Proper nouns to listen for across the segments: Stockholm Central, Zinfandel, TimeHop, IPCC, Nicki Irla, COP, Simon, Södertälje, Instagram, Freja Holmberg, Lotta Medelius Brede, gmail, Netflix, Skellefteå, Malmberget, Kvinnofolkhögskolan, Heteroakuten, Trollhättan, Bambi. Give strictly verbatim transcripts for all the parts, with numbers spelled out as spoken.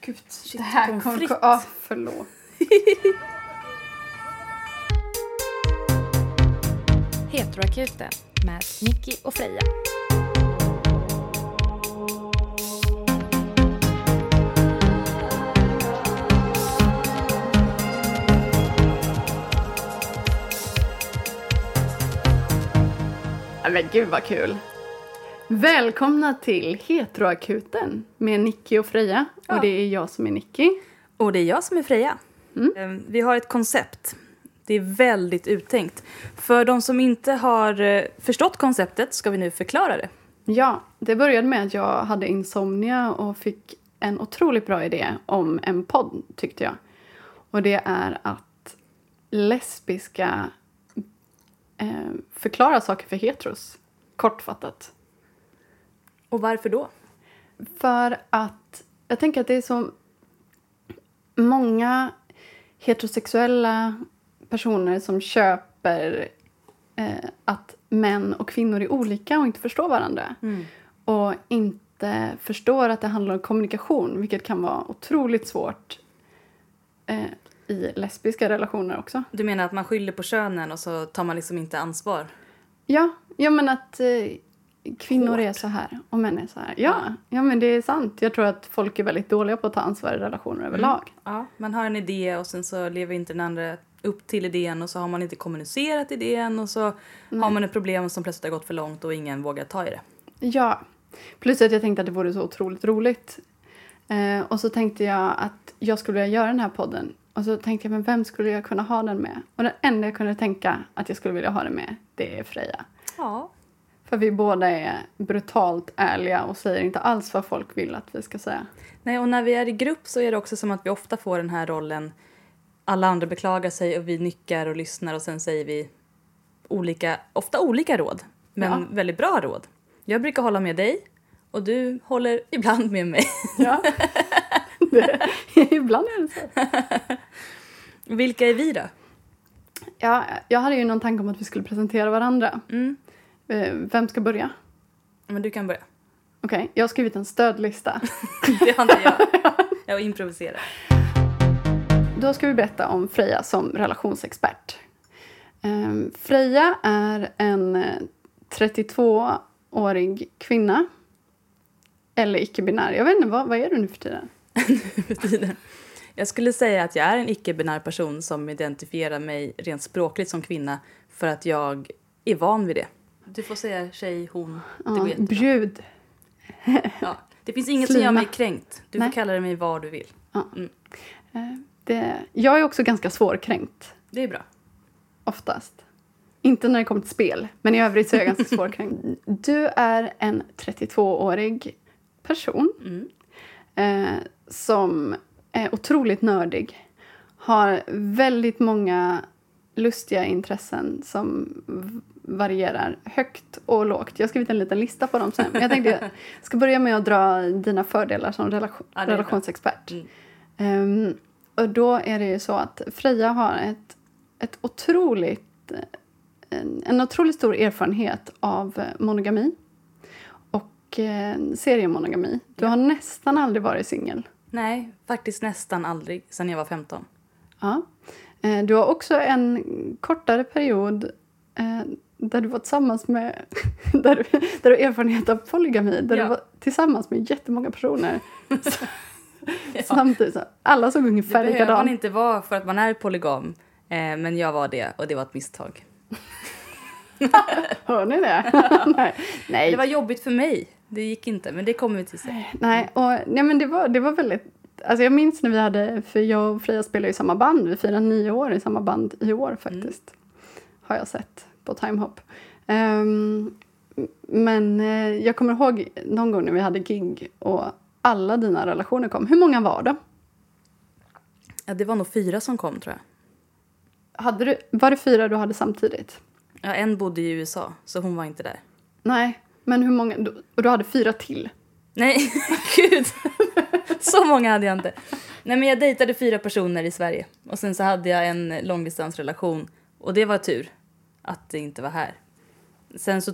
Gud, shit, det här kommer gå av, förlåt. Heteroakuten med Nicki och Freja. Men gud vad kul. Välkomna till Heteroakuten med Nicki och Freja. Ja. Och det är jag som är Nicki. Och det är jag som är Freja. Mm. Vi har ett koncept. Det är väldigt uttänkt. För de som inte har förstått konceptet ska vi nu förklara det. Ja, det började med att jag hade insomnia och fick en otroligt bra idé om en podd, tyckte jag. Och det är att lesbiska eh, förklara saker för heteros. Kortfattat. Och varför då? För att jag tänker att det är så många heterosexuella personer som köper eh, att män och kvinnor är olika och inte förstår varandra. Mm. Och inte förstår att det handlar om kommunikation, vilket kan vara otroligt svårt eh, i lesbiska relationer också. Du menar att man skyller på könen och så tar man liksom inte ansvar? Ja, ja men att eh, kvinnor Hårt. är så här och män är så här. Ja, ja, ja men det är sant. Jag tror att folk är väldigt dåliga på att ta ansvar i relationer mm. överlag. Ja, man har en idé och sen så lever inte den andra upp till idén och så har man inte kommunicerat idén och så Nej. har man ett problem som plötsligt har gått för långt och ingen vågar ta i det. Ja, plus att jag tänkte att det vore så otroligt roligt. Eh, och så tänkte jag att jag skulle vilja göra den här podden. Och så tänkte jag, men vem skulle jag kunna ha den med? Och den enda jag kunde tänka att jag skulle vilja ha den med, det är Freja. Ja. För vi båda är brutalt ärliga och säger inte alls vad folk vill att vi ska säga. Nej, och när vi är i grupp så är det också som att vi ofta får den här rollen. Alla andra beklagar sig och vi nickar och lyssnar och sen säger vi olika, ofta olika råd. Men ja. väldigt bra råd. Jag brukar hålla med dig och du håller ibland med mig. Ja, det, ibland är det så. Vilka är vi då? Ja, jag hade ju någon tanke om att vi skulle presentera varandra. Mm. Vem ska börja? Men du kan börja. Okej, okay, jag har skrivit en stödlista. Det har inte jag. Jag improviserar. Då ska vi berätta om Freja som relationsexpert. Freja är en trettiotvåårig kvinna. Eller icke-binär. Jag vet inte, vad, vad är du nu för tiden? Nu för tiden? Jag skulle säga att jag är en icke-binär person som identifierar mig rent språkligt som kvinna. För att jag är van vid det. Du får säga tjej, hon. Det ja, vet bjud. Ja. Det finns inget Slina. som gör mig kränkt. Du Nej. får kalla det mig vad du vill. Ja. Mm. Det, jag är också ganska svårkränkt. Det är bra. Oftast. Inte när det kommer till spel. Men i övrigt så är jag ganska svårkränkt. Du är en trettiotvåårig person. Mm. Eh, som är otroligt nördig. Har väldigt många lustiga intressen som varierar högt och lågt. Jag har skrivit en liten lista på dem sen. Men jag tänkte jag ska börja med att dra dina fördelar som relation, ja, relationsexpert. Mm. Um, och då är det ju så att Freja har ett, ett otroligt, en, en otroligt stor erfarenhet av monogami och eh, seriemonogami. Du ja. har nästan aldrig varit singel. Nej, faktiskt nästan aldrig sedan jag var femton. Ja. Eh, du har också en kortare period eh, där du var tillsammans med där du, där du har erfarenhet av polygami, där ja. du var tillsammans med jättemånga personer. Ja. Samtidigt så alla såg ungefär likadant. Det behöver man inte vara för att man är polygam. Eh, men jag var det och det var ett misstag. Hör ni det? Nej. Nej. Det var jobbigt för mig. Det gick inte, men det kommer vi till sen. Nej, och, nej men det var, det var väldigt... Alltså jag minns när vi hade... För jag och Freja spelade i samma band. Vi firade nio år i samma band i år faktiskt. Mm. Har jag sett på TimeHop. Um, men jag kommer ihåg någon gång när vi hade gig och... Alla dina relationer kom. Hur många var det? Ja, det var nog fyra som kom, tror jag. Hade du, var det fyra du hade samtidigt? Ja, en bodde i U S A, så hon var inte där. Nej, men hur många... Du, och du hade fyra till? Nej, gud. Så många hade jag inte. Nej, men jag dejtade fyra personer i Sverige. Och sen så hade jag en långdistansrelation. Och det var tur att det inte var här. Sen så...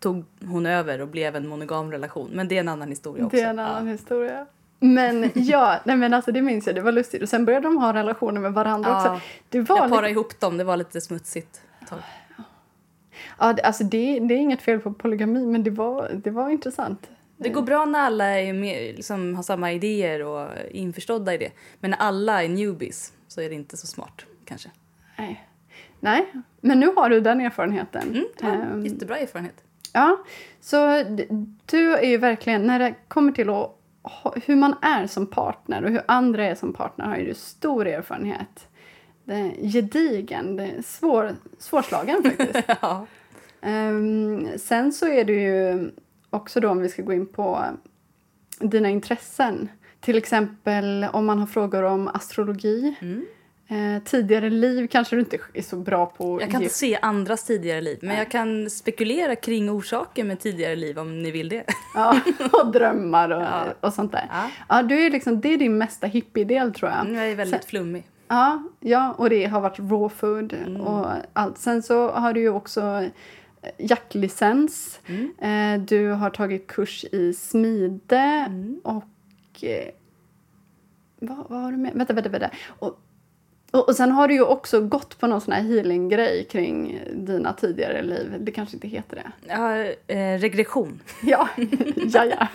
tog hon över och blev en monogam relation. Men det är en annan historia också. Det är en annan ja. historia. Men ja, nej men alltså det minns jag, det var lustigt. Och sen började de ha relationer med varandra ja, också. Det var jag parade lite... ihop dem, det var lite smutsigt. Tag. Ja, det, alltså det, det är inget fel på polygami, men det var, det var intressant. Det går bra när alla är med, liksom, har samma idéer och är införstådda i det. Men när alla är newbies så är det inte så smart, kanske. Nej, nej. Men nu har du den erfarenheten. Mm, det var en um, jättebra erfarenhet. Ja, så du är ju verkligen, när det kommer till att hur man är som partner och hur andra är som partner har ju stor erfarenhet. Det är gedigen, det är svår, svårslagen faktiskt. Ja. Um, sen så är det ju också då om vi ska gå in på dina intressen. Till exempel om man har frågor om astrologi. Mm. Eh, tidigare liv kanske du inte är så bra på. Jag kan inte se andras tidigare liv. Men nej, jag kan spekulera kring orsaker med tidigare liv om ni vill det. Ja, och drömmar och, ja, och sånt där. Ja. Ja, du är liksom, det är din mesta hippie-del tror jag. Jag är väldigt sen, flummig. Ja, ja, och det har varit raw food mm. och allt. Sen så har du ju också jaktlicens. Mm. Eh, du har tagit kurs i smide mm. och... Eh, vad, vad har du med? Vänta, vänta, vänta. Och, Och, och sen har du ju också gått på någon sån här healing-grej kring dina tidigare liv. Det kanske inte heter det. Ja, eh, regression. Ja, ja, ja.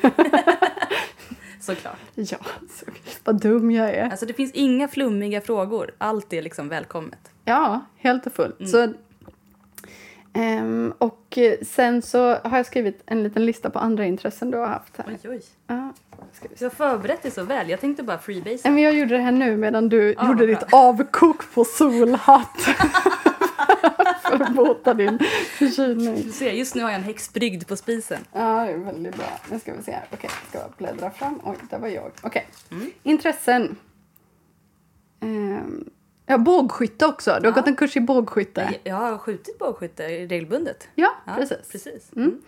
Såklart. Ja, såklart. Vad dum jag är. Alltså det finns inga flummiga frågor. Allt är liksom välkommet. Ja, helt och fullt. Mm. Så, ehm, och sen så har jag skrivit en liten lista på andra intressen du har haft här. Oj, oj. Ja. Du har förberett dig så väl. Jag tänkte bara freebase. Men jag gjorde det här nu medan du ah, gjorde bra. Ditt avkok på solhatt. För att bota din förkylning. Du ser, just nu har jag en häxbrygd på spisen. Ja, det är väldigt bra. Nu ska vi se här. Okej, ska jag bläddra fram. Oj, där var jag. Okej, mm. Intressen. Ehm, ja, bågskytte också. Du har ja. gått en kurs i bågskytte. Jag har skjutit bågskytte regelbundet. Ja, ja, precis. precis. Mm.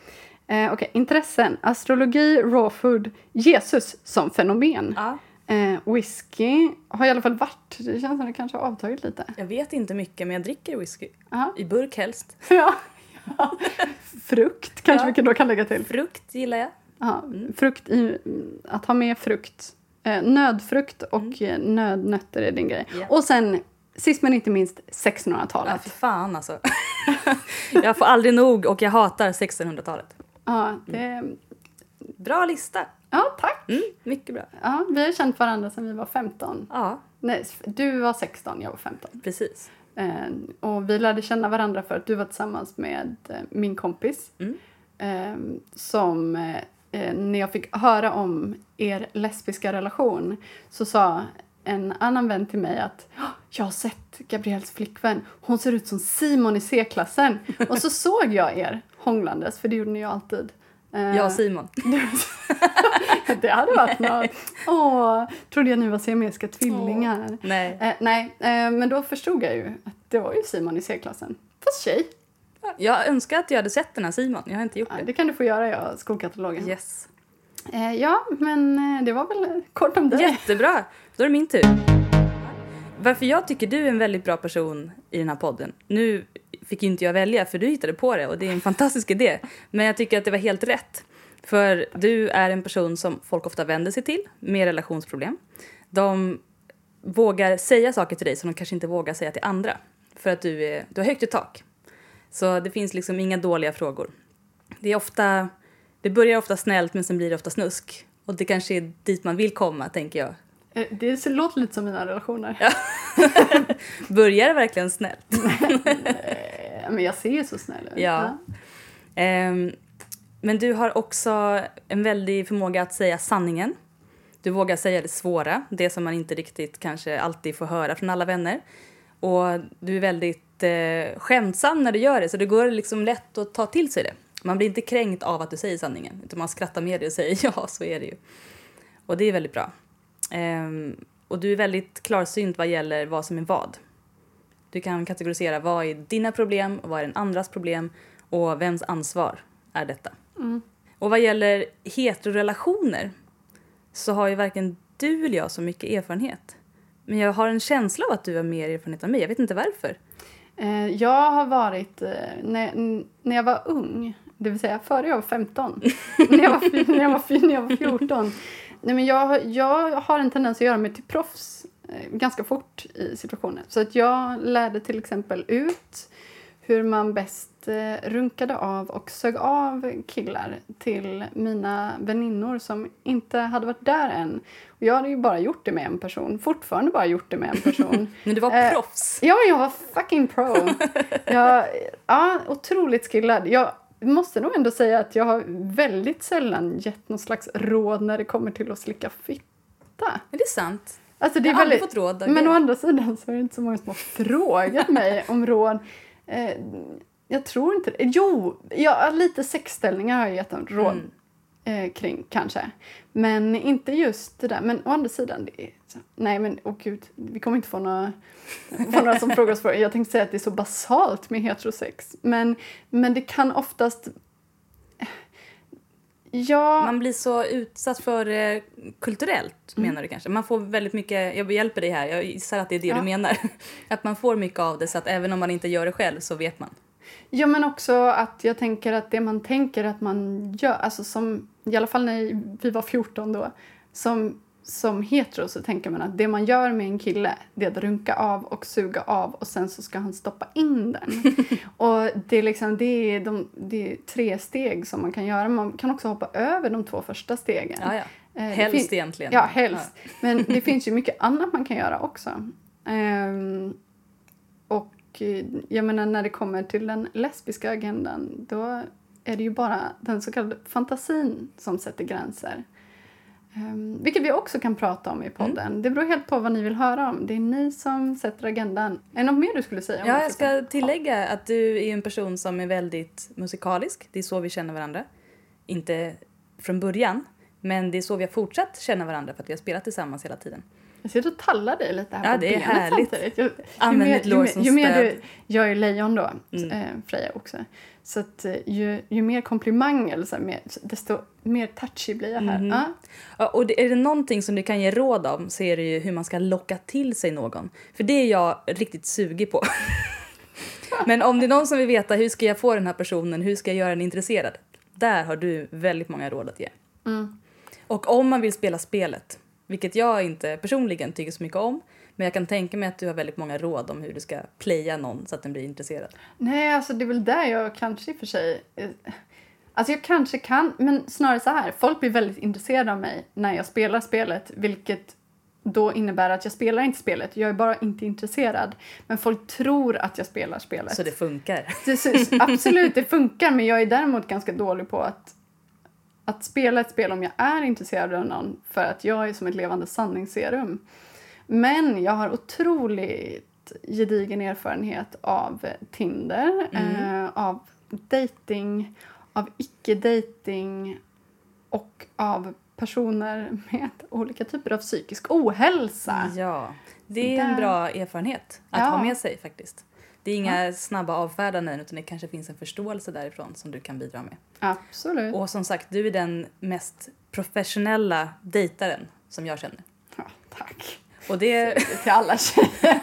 Eh, Okej, okay. Intressen. Astrologi, raw food, Jesus som fenomen. Ja. Eh, whisky har i alla fall varit. Det känns som det kanske har avtagit lite. Jag vet inte mycket, men jag dricker whisky. Aha. I burk helst. Ja. Ja. Frukt kanske ja. vi kan då kan lägga till. Frukt gillar jag. Mm. Frukt i, att ha med frukt. Eh, nödfrukt och mm. nödnötter är din grej. Yeah. Och sen... sist men inte minst sextonhundratalet. Ja, för fan alltså. Jag får aldrig nog och jag hatar sextonhundratalet. Ja, det mm. bra lista. Ja, tack. Mm, mycket bra. Ja, vi har känt varandra sedan vi var femton. Ja. Nej, du var sexton, jag var femton. Precis. Eh, och vi lärde känna varandra för att du var tillsammans med eh, min kompis. Mm. Eh, som eh, när jag fick höra om er lesbiska relation så sa... en annan vän till mig att jag har sett Gabriels flickvän. Hon ser ut som Simon i C-klassen. Och så såg jag er hånglandes. För det gjorde ni ju alltid. Jag och Simon. Det hade varit något. Åh, trodde jag nu var siamesiska tvillingar. Åh, nej. Eh, nej, eh, men då förstod jag ju att det var ju Simon i C-klassen. Fast tjej. Jag önskar att jag hade sett den här Simon. Jag har inte gjort det. Ja, det kan du få göra, jag skolkatalogen. Yes. Eh, ja, men det var väl kort om det. Jättebra. Då är det min tur. Varför jag tycker du är en väldigt bra person i den här podden. Nu fick ju inte jag välja för du hittade på det och det är en fantastisk idé. Men jag tycker att det var helt rätt. För du är en person som folk ofta vänder sig till med relationsproblem. De vågar säga saker till dig som de kanske inte vågar säga till andra. För att du, är, du har högt i tak. Så det finns liksom inga dåliga frågor. Det är ofta... det börjar ofta snällt men sen blir det ofta snusk. Och det kanske är dit man vill komma, tänker jag. Det låter lite som mina relationer. Ja. Börjar det verkligen snällt? Nej, men jag ser ju så snäll ut. Ja. Ja. Um, men du har också en väldig förmåga att säga sanningen. Du vågar säga det svåra. Det som man inte riktigt kanske alltid får höra från alla vänner. Och du är väldigt uh, skämtsam när du gör det. Så det går liksom lätt att ta till sig det. Man blir inte kränkt av att du säger sanningen. Utan man skrattar med dig och säger ja, så är det ju. Och det är väldigt bra. Um, och du är väldigt klarsynt vad gäller vad som är vad. Du kan kategorisera vad är dina problem och vad är den andras problem. Och vems ansvar är detta. Mm. Och vad gäller heterorelationer så har ju varken du eller jag så mycket erfarenhet. Men jag har en känsla av att du har mer erfarenhet än mig. Jag vet inte varför. Jag har varit, när, när jag var ung, det vill säga före jag var femton, när jag var, när jag var, när jag var fjorton, Nej, men jag, jag har en tendens att göra mig till proffs eh, ganska fort i situationen. Så att jag lärde till exempel ut hur man bäst eh, runkade av och sög av killar till mina väninnor som inte hade varit där än. Och jag hade ju bara gjort det med en person. Fortfarande bara gjort det med en person. Men du var eh, proffs. Ja, jag var fucking pro. jag, ja, otroligt skillad. Jag... måste nog ändå säga att jag har väldigt sällan gett någon slags råd när det kommer till att slicka fitta. Men det är sant. Alltså det är jag har väldigt... aldrig fått råd. Men å andra sidan så är det inte så många som har frågat mig om råd. Eh, jag tror inte... Jo, jag, lite sexställningar har jag gett en råd mm. eh, kring kanske. Men inte just det där. Men å andra sidan... det är... nej men åh gud, vi kommer inte få några, få några som frågar oss för. Jag tänkte säga att det är så basalt med heterosex. Men, men det kan oftast... ja... man blir så utsatt för eh, kulturellt, mm. menar du kanske. Man får väldigt mycket... jag hjälper dig här, jag gissar att det är det ja. du menar. Att man får mycket av det, så att även om man inte gör det själv så vet man. Ja, men också att jag tänker att det man tänker att man gör... alltså som, i alla fall när vi var fjorton då, som... som hetero så tänker man att det man gör med en kille, det är att runka av och suga av och sen så ska han stoppa in den. Och det är liksom det är, de, det är tre steg som man kan göra. Man kan också hoppa över de två första stegen. Ja, ja. Helst fin- egentligen. Ja, helst. Ja. Men det finns ju mycket annat man kan göra också. Ehm, och jag menar när det kommer till den lesbiska agendan, då är det ju bara den så kallade fantasin som sätter gränser. Um, vilket vi också kan prata om i podden. Mm. Det beror helt på vad ni vill höra om. Det är ni som sätter agendan. Är det något mer du skulle säga? Om ja, jag ska tillägga att du är en person som är väldigt musikalisk. Det är så vi känner varandra. Inte från början, men det är så vi har fortsatt känna varandra, för att vi har spelat tillsammans hela tiden. Jag sitter och tallar dig lite här. Ja, på det är härligt. Jag, Använd ett lår som ju mer stöd. Du, jag är ju lejon då, mm. eh, Freja också. Så att ju, ju mer komplimanger, så här, mer, desto mer touchy blir jag här. Mm. Ah. Ja, och det, är det någonting som du kan ge råd om, så är det ju hur man ska locka till sig någon. För det är jag riktigt sugig på. Men om det är någon som vill veta hur ska jag få den här personen, hur ska jag göra den intresserad? Där har du väldigt många råd att ge. Mm. Och om man vill spela spelet, vilket jag inte personligen tycker så mycket om. Men jag kan tänka mig att du har väldigt många råd om hur du ska playa någon så att den blir intresserad. Nej, alltså det är väl där jag kanske för sig... alltså jag kanske kan, men snarare så här. Folk blir väldigt intresserade av mig när jag spelar spelet. Vilket då innebär att jag spelar inte spelet. Jag är bara inte intresserad. Men folk tror att jag spelar spelet. Så det funkar. Absolut, det funkar. Men jag är däremot ganska dålig på att... att spela ett spel om jag är intresserad av någon. För att jag är som ett levande sanningsserum. Men jag har otroligt gedigen erfarenhet av Tinder. Mm. Eh, av dating, av icke-dating. Och av personer med olika typer av psykisk ohälsa. Ja, det är Där. en bra erfarenhet att ja. ha med sig faktiskt. Det är inga ja. snabba avfärdanden, utan det kanske finns en förståelse därifrån som du kan bidra med. Absolut. Och som sagt, du är den mest professionella dejtaren som jag känner. Ja, tack. Och det... det till alla tjejer.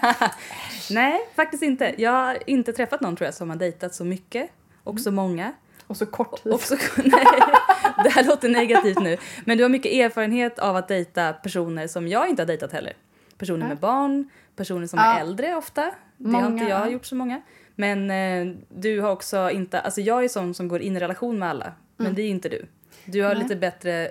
Nej, faktiskt inte. Jag har inte träffat någon, tror jag, som har dejtat så mycket och mm. så många. Och så kort tid. Och så... nej, det här låter negativt nu. Men du har mycket erfarenhet av att dejta personer som jag inte har dejtat heller. Personer ja. med barn, personer som ja. är äldre ofta. Det många. har inte jag gjort så många. Men eh, du har också inte... alltså jag är sån som går in i relation med alla. Mm. Men det är inte du. Du har Nej. lite bättre...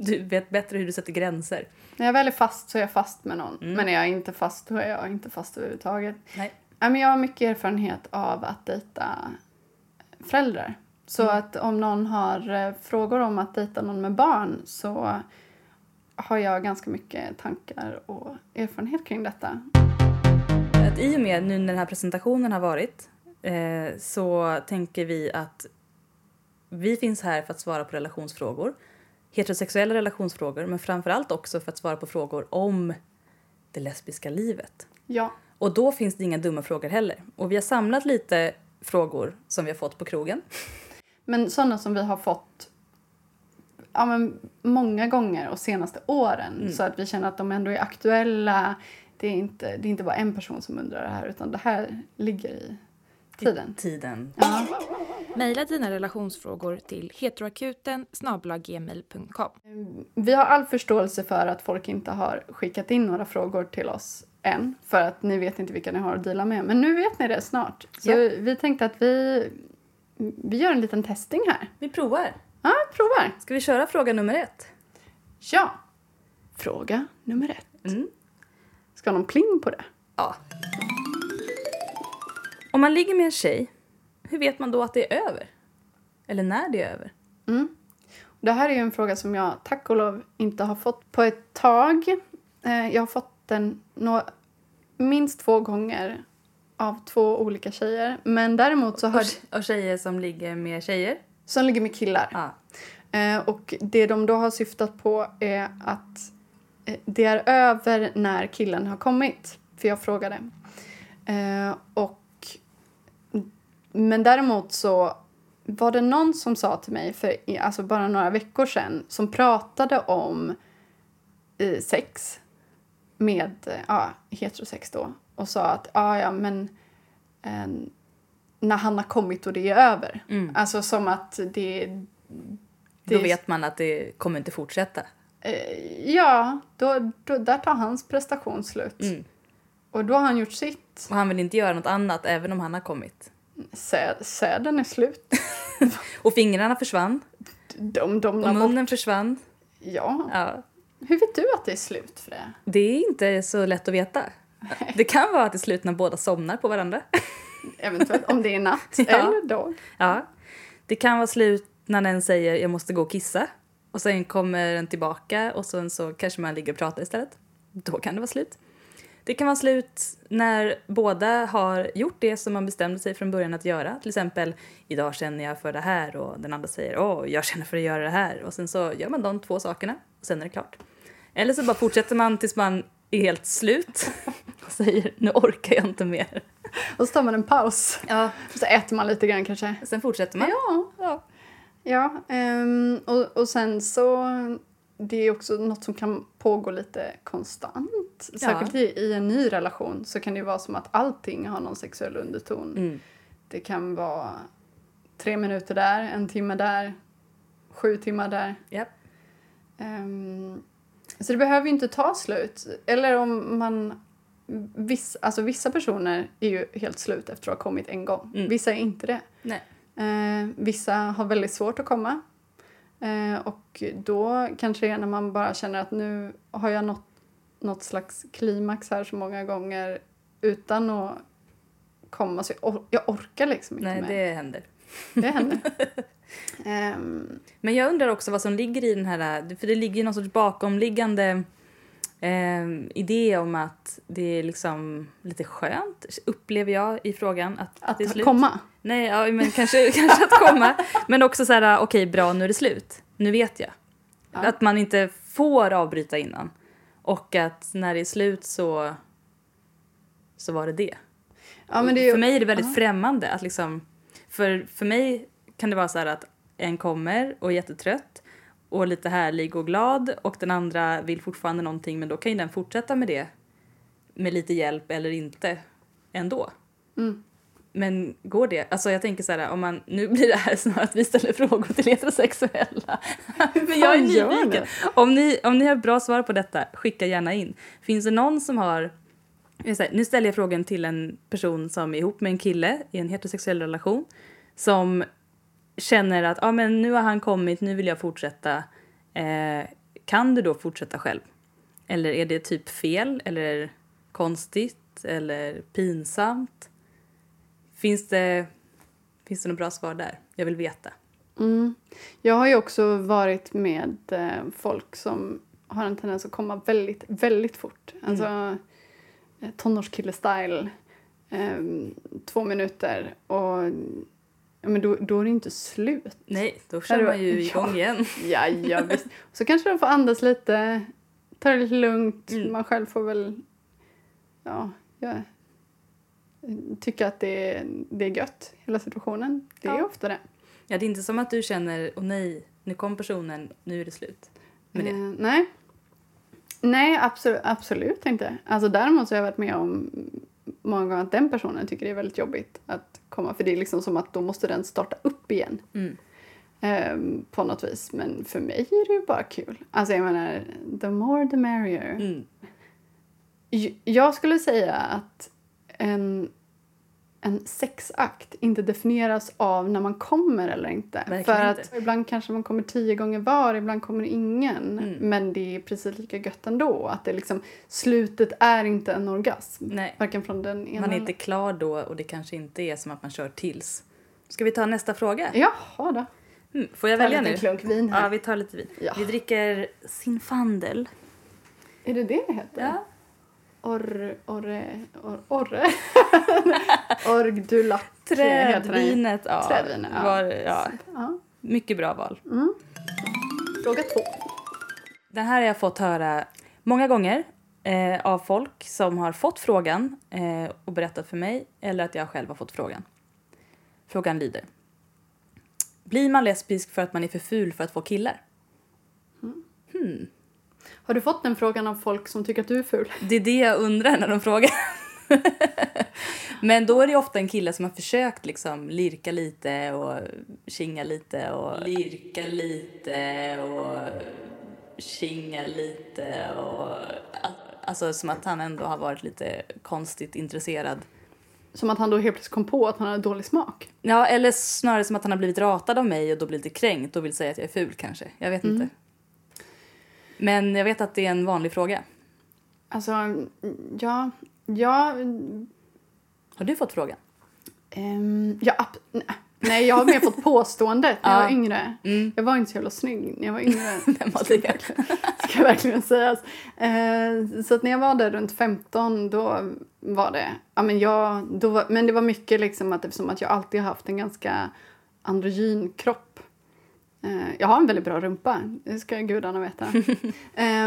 du vet bättre hur du sätter gränser. När jag väl är fast så är jag fast med någon. Mm. Men när jag är inte fast så är jag inte fast överhuvudtaget. Nej. Ja, men jag har mycket erfarenhet av att dejta föräldrar. Så mm. att om någon har frågor om att dejta någon med barn, så har jag ganska mycket tankar och erfarenhet kring detta. Att i och med nu när den här presentationen har varit, eh, så tänker vi att vi finns här för att svara på relationsfrågor. Heterosexuella relationsfrågor, men framförallt också för att svara på frågor om det lesbiska livet. Ja. Och då finns det inga dumma frågor heller. Och vi har samlat lite frågor som vi har fått på krogen. Men sådana som vi har fått... ja, men många gånger och senaste åren. Mm. Så att vi känner att de ändå är aktuella. Det är inte, det är inte bara en person som undrar det här, utan det här ligger i tiden. tiden. Ja. Mejla dina relationsfrågor till heteroakuten snabel-a gmail punkt com. Vi har all förståelse för att folk inte har skickat in några frågor till oss än. För att ni vet inte vilka ni har att dela med. Men nu vet ni det snart. Så ja. vi tänkte att vi, vi gör en liten testing här. Vi provar. Ja, provar. Ska vi köra fråga nummer ett? Ja. Fråga nummer ett. Mm. Ska någon pling på det? Ja. Om man ligger med en tjej, hur vet man då att det är över? Eller när det är över? Mm. Det här är ju en fråga som jag tack och lov inte har fått på ett tag. Jag har fått den nå- minst två gånger av två olika tjejer. Men däremot så har... Och tjejer som ligger med tjejer? Som ligger med killar. Ah. Och det de då har syftat på är att det är över när killen har kommit. För jag frågade. Och men däremot så var det någon som sa till mig för alltså bara några veckor sedan som pratade om eh, sex med ja, heterosex då och sa att ja, ja men eh, när han har kommit och det är över. Mm. Alltså som att det, det... Då vet man att det kommer inte fortsätta. Eh, ja, då, då, där tar hans prestation slut. Mm. Och då har han gjort sitt. Och han vill inte göra något annat även om han har kommit. Sä- säden är slut. Och fingrarna försvann. De, de Och munnen bort. försvann. Ja. ja. Hur vet du att det är slut för det? Det är inte så lätt att veta. Nej. Det kan vara att det är slut när båda somnar på varandra. Eventuellt om det är natt ja. eller dag. Ja. Det kan vara slut när den säger jag måste gå och kissa. Och sen kommer den tillbaka och sen så kanske man ligger och pratar istället. Då kan det vara slut. Det kan vara slut när båda har gjort det som man bestämde sig från början att göra. Till exempel, idag känner jag för det här och den andra säger, åh, jag känner för att göra det här. Och sen så gör man de två sakerna och sen är det klart. Eller så bara fortsätter man tills man är helt slut och säger, nu orkar jag inte mer. Och så tar man en paus. Ja. Och så äter man lite grann kanske. Och sen fortsätter man. Ja, ja. ja um, och, och sen så... Det är också något som kan pågå lite konstant. Särskilt ja. i en ny relation så kan det vara som att allting har någon sexuell underton. Mm. Det kan vara tre minuter där, en timme där, sju timmar där. Yep. Um, så det behöver ju inte ta slut. Eller om man... Viss, alltså vissa personer är ju helt slut efter att ha kommit en gång. Mm. Vissa är inte det. Nej. Uh, vissa har väldigt svårt att komma. Eh, och då kanske det är när man bara känner att nu har jag nått, något slags klimax här så många gånger utan att komma så jag, or- jag orkar liksom inte. Nej, mer. det händer. Det händer. eh, Men jag undrar också vad som ligger i den här, för det ligger ju någon sorts bakomliggande eh, idé om att det är liksom lite skönt, upplever jag i frågan. Att, att det är slut. komma? Nej, ja, men kanske, kanske att komma. Men också så här, okej, okay, bra, nu är det slut. Nu vet jag. Ja. Att man inte får avbryta innan. Och att när det är slut så, så var det det. Ja, men det är ju... För mig är det väldigt ja. främmande. Att liksom, för, för mig kan det vara så här att en kommer och är jättetrött. Och lite härlig och glad. Och den andra vill fortfarande någonting. Men då kan ju den fortsätta med det. Med lite hjälp eller inte ändå. Mm. Men går det? Alltså jag tänker så här, om man, nu blir det här snarare att vi ställer frågor till heterosexuella. Men jag är nyfiken. Om ni, om ni har bra svar på detta, skicka gärna in. Finns det någon som har... Här, nu ställer jag frågan till en person som är ihop med en kille i en heterosexuell relation. Som känner att ah, men nu har han kommit, nu vill jag fortsätta. Eh, kan du då fortsätta själv? Eller är det typ fel? Eller konstigt? Eller pinsamt? Finns det, finns det något bra svar där? Jag vill veta. Mm. Jag har ju också varit med folk som har en tendens att komma väldigt, väldigt fort. Mm. Alltså tonårskille-style. Eh, två minuter. Och ja, men då, då är det inte slut. Nej, då kör man ju igång ja, igen. Ja, ja, visst. Så kanske de får andas lite. Ta det lite lugnt. Mm. Man själv får väl... Ja, ja. Tycker att det är, det är gött, hela situationen. Det ja. är ofta det. Ja, det är inte som att du känner, åh nej, nu kom personen, nu är det slut med det. Eh, nej, nej absolut, absolut inte. Alltså däremot så har jag varit med om många gånger att den personen tycker det är väldigt jobbigt att komma. För det är liksom som att då måste den starta upp igen. Mm. Um, på något vis. Men för mig är det ju bara kul. Alltså jag menar, the more the merrier. Mm. Jag skulle säga att en, en sexakt inte definieras av när man kommer eller inte. Verkligen för inte. Att ibland kanske man kommer tio gånger var, ibland kommer ingen. Mm. Men det är precis lika gött ändå. Att det liksom, slutet är inte en orgasm. Nej. Varken från den ena. Man är inte klar då och det kanske inte är som att man kör tills. Ska vi ta nästa fråga? Jaha då. Mm. Får jag ta välja nu? En klunk vin här. Ja, vi tar lite vin. Ja. Vi dricker Zinfandel. Är det det det heter? Ja. Orr, orre, orre, orre. Orgdulatte. Trädvinet. Ja. Trädvinet, ja. Var, ja. Ja. Mycket bra val. Mm. Fråga två. Det här har jag fått höra många gånger eh, av folk som har fått frågan eh, och berättat för mig. Eller att jag själv har fått frågan. Frågan lyder. Blir man lesbisk för att man är för ful för att få killar? Mm. Hmm. Har du fått den frågan av folk som tycker att du är ful? Det är det jag undrar när de frågar. Men då är det ofta en kille som har försökt liksom lirka lite och kinga lite och... Lirka lite och kinga lite och... Alltså som att han ändå har varit lite konstigt intresserad. Som att han då helt plötsligt kom på att han hade dålig smak. Ja, eller snarare som att han har blivit ratad av mig och då blir lite kränkt och vill säga att jag är ful kanske. Jag vet mm. inte. Men jag vet att det är en vanlig fråga. Alltså, ja... ja. Har du fått frågan? Um, ja, nej. nej, jag har mer fått påståendet när jag var yngre. Mm. Jag var inte så jävla snygg när jag var yngre. Vem var det? Ska verkligen sägas. Uh, så att när jag var där runt femton, då var det... Ja, men, jag, då var, men det var mycket liksom att, eftersom att jag alltid har haft en ganska androgyn kropp. Jag har en väldigt bra rumpa, det ska gudarna veta.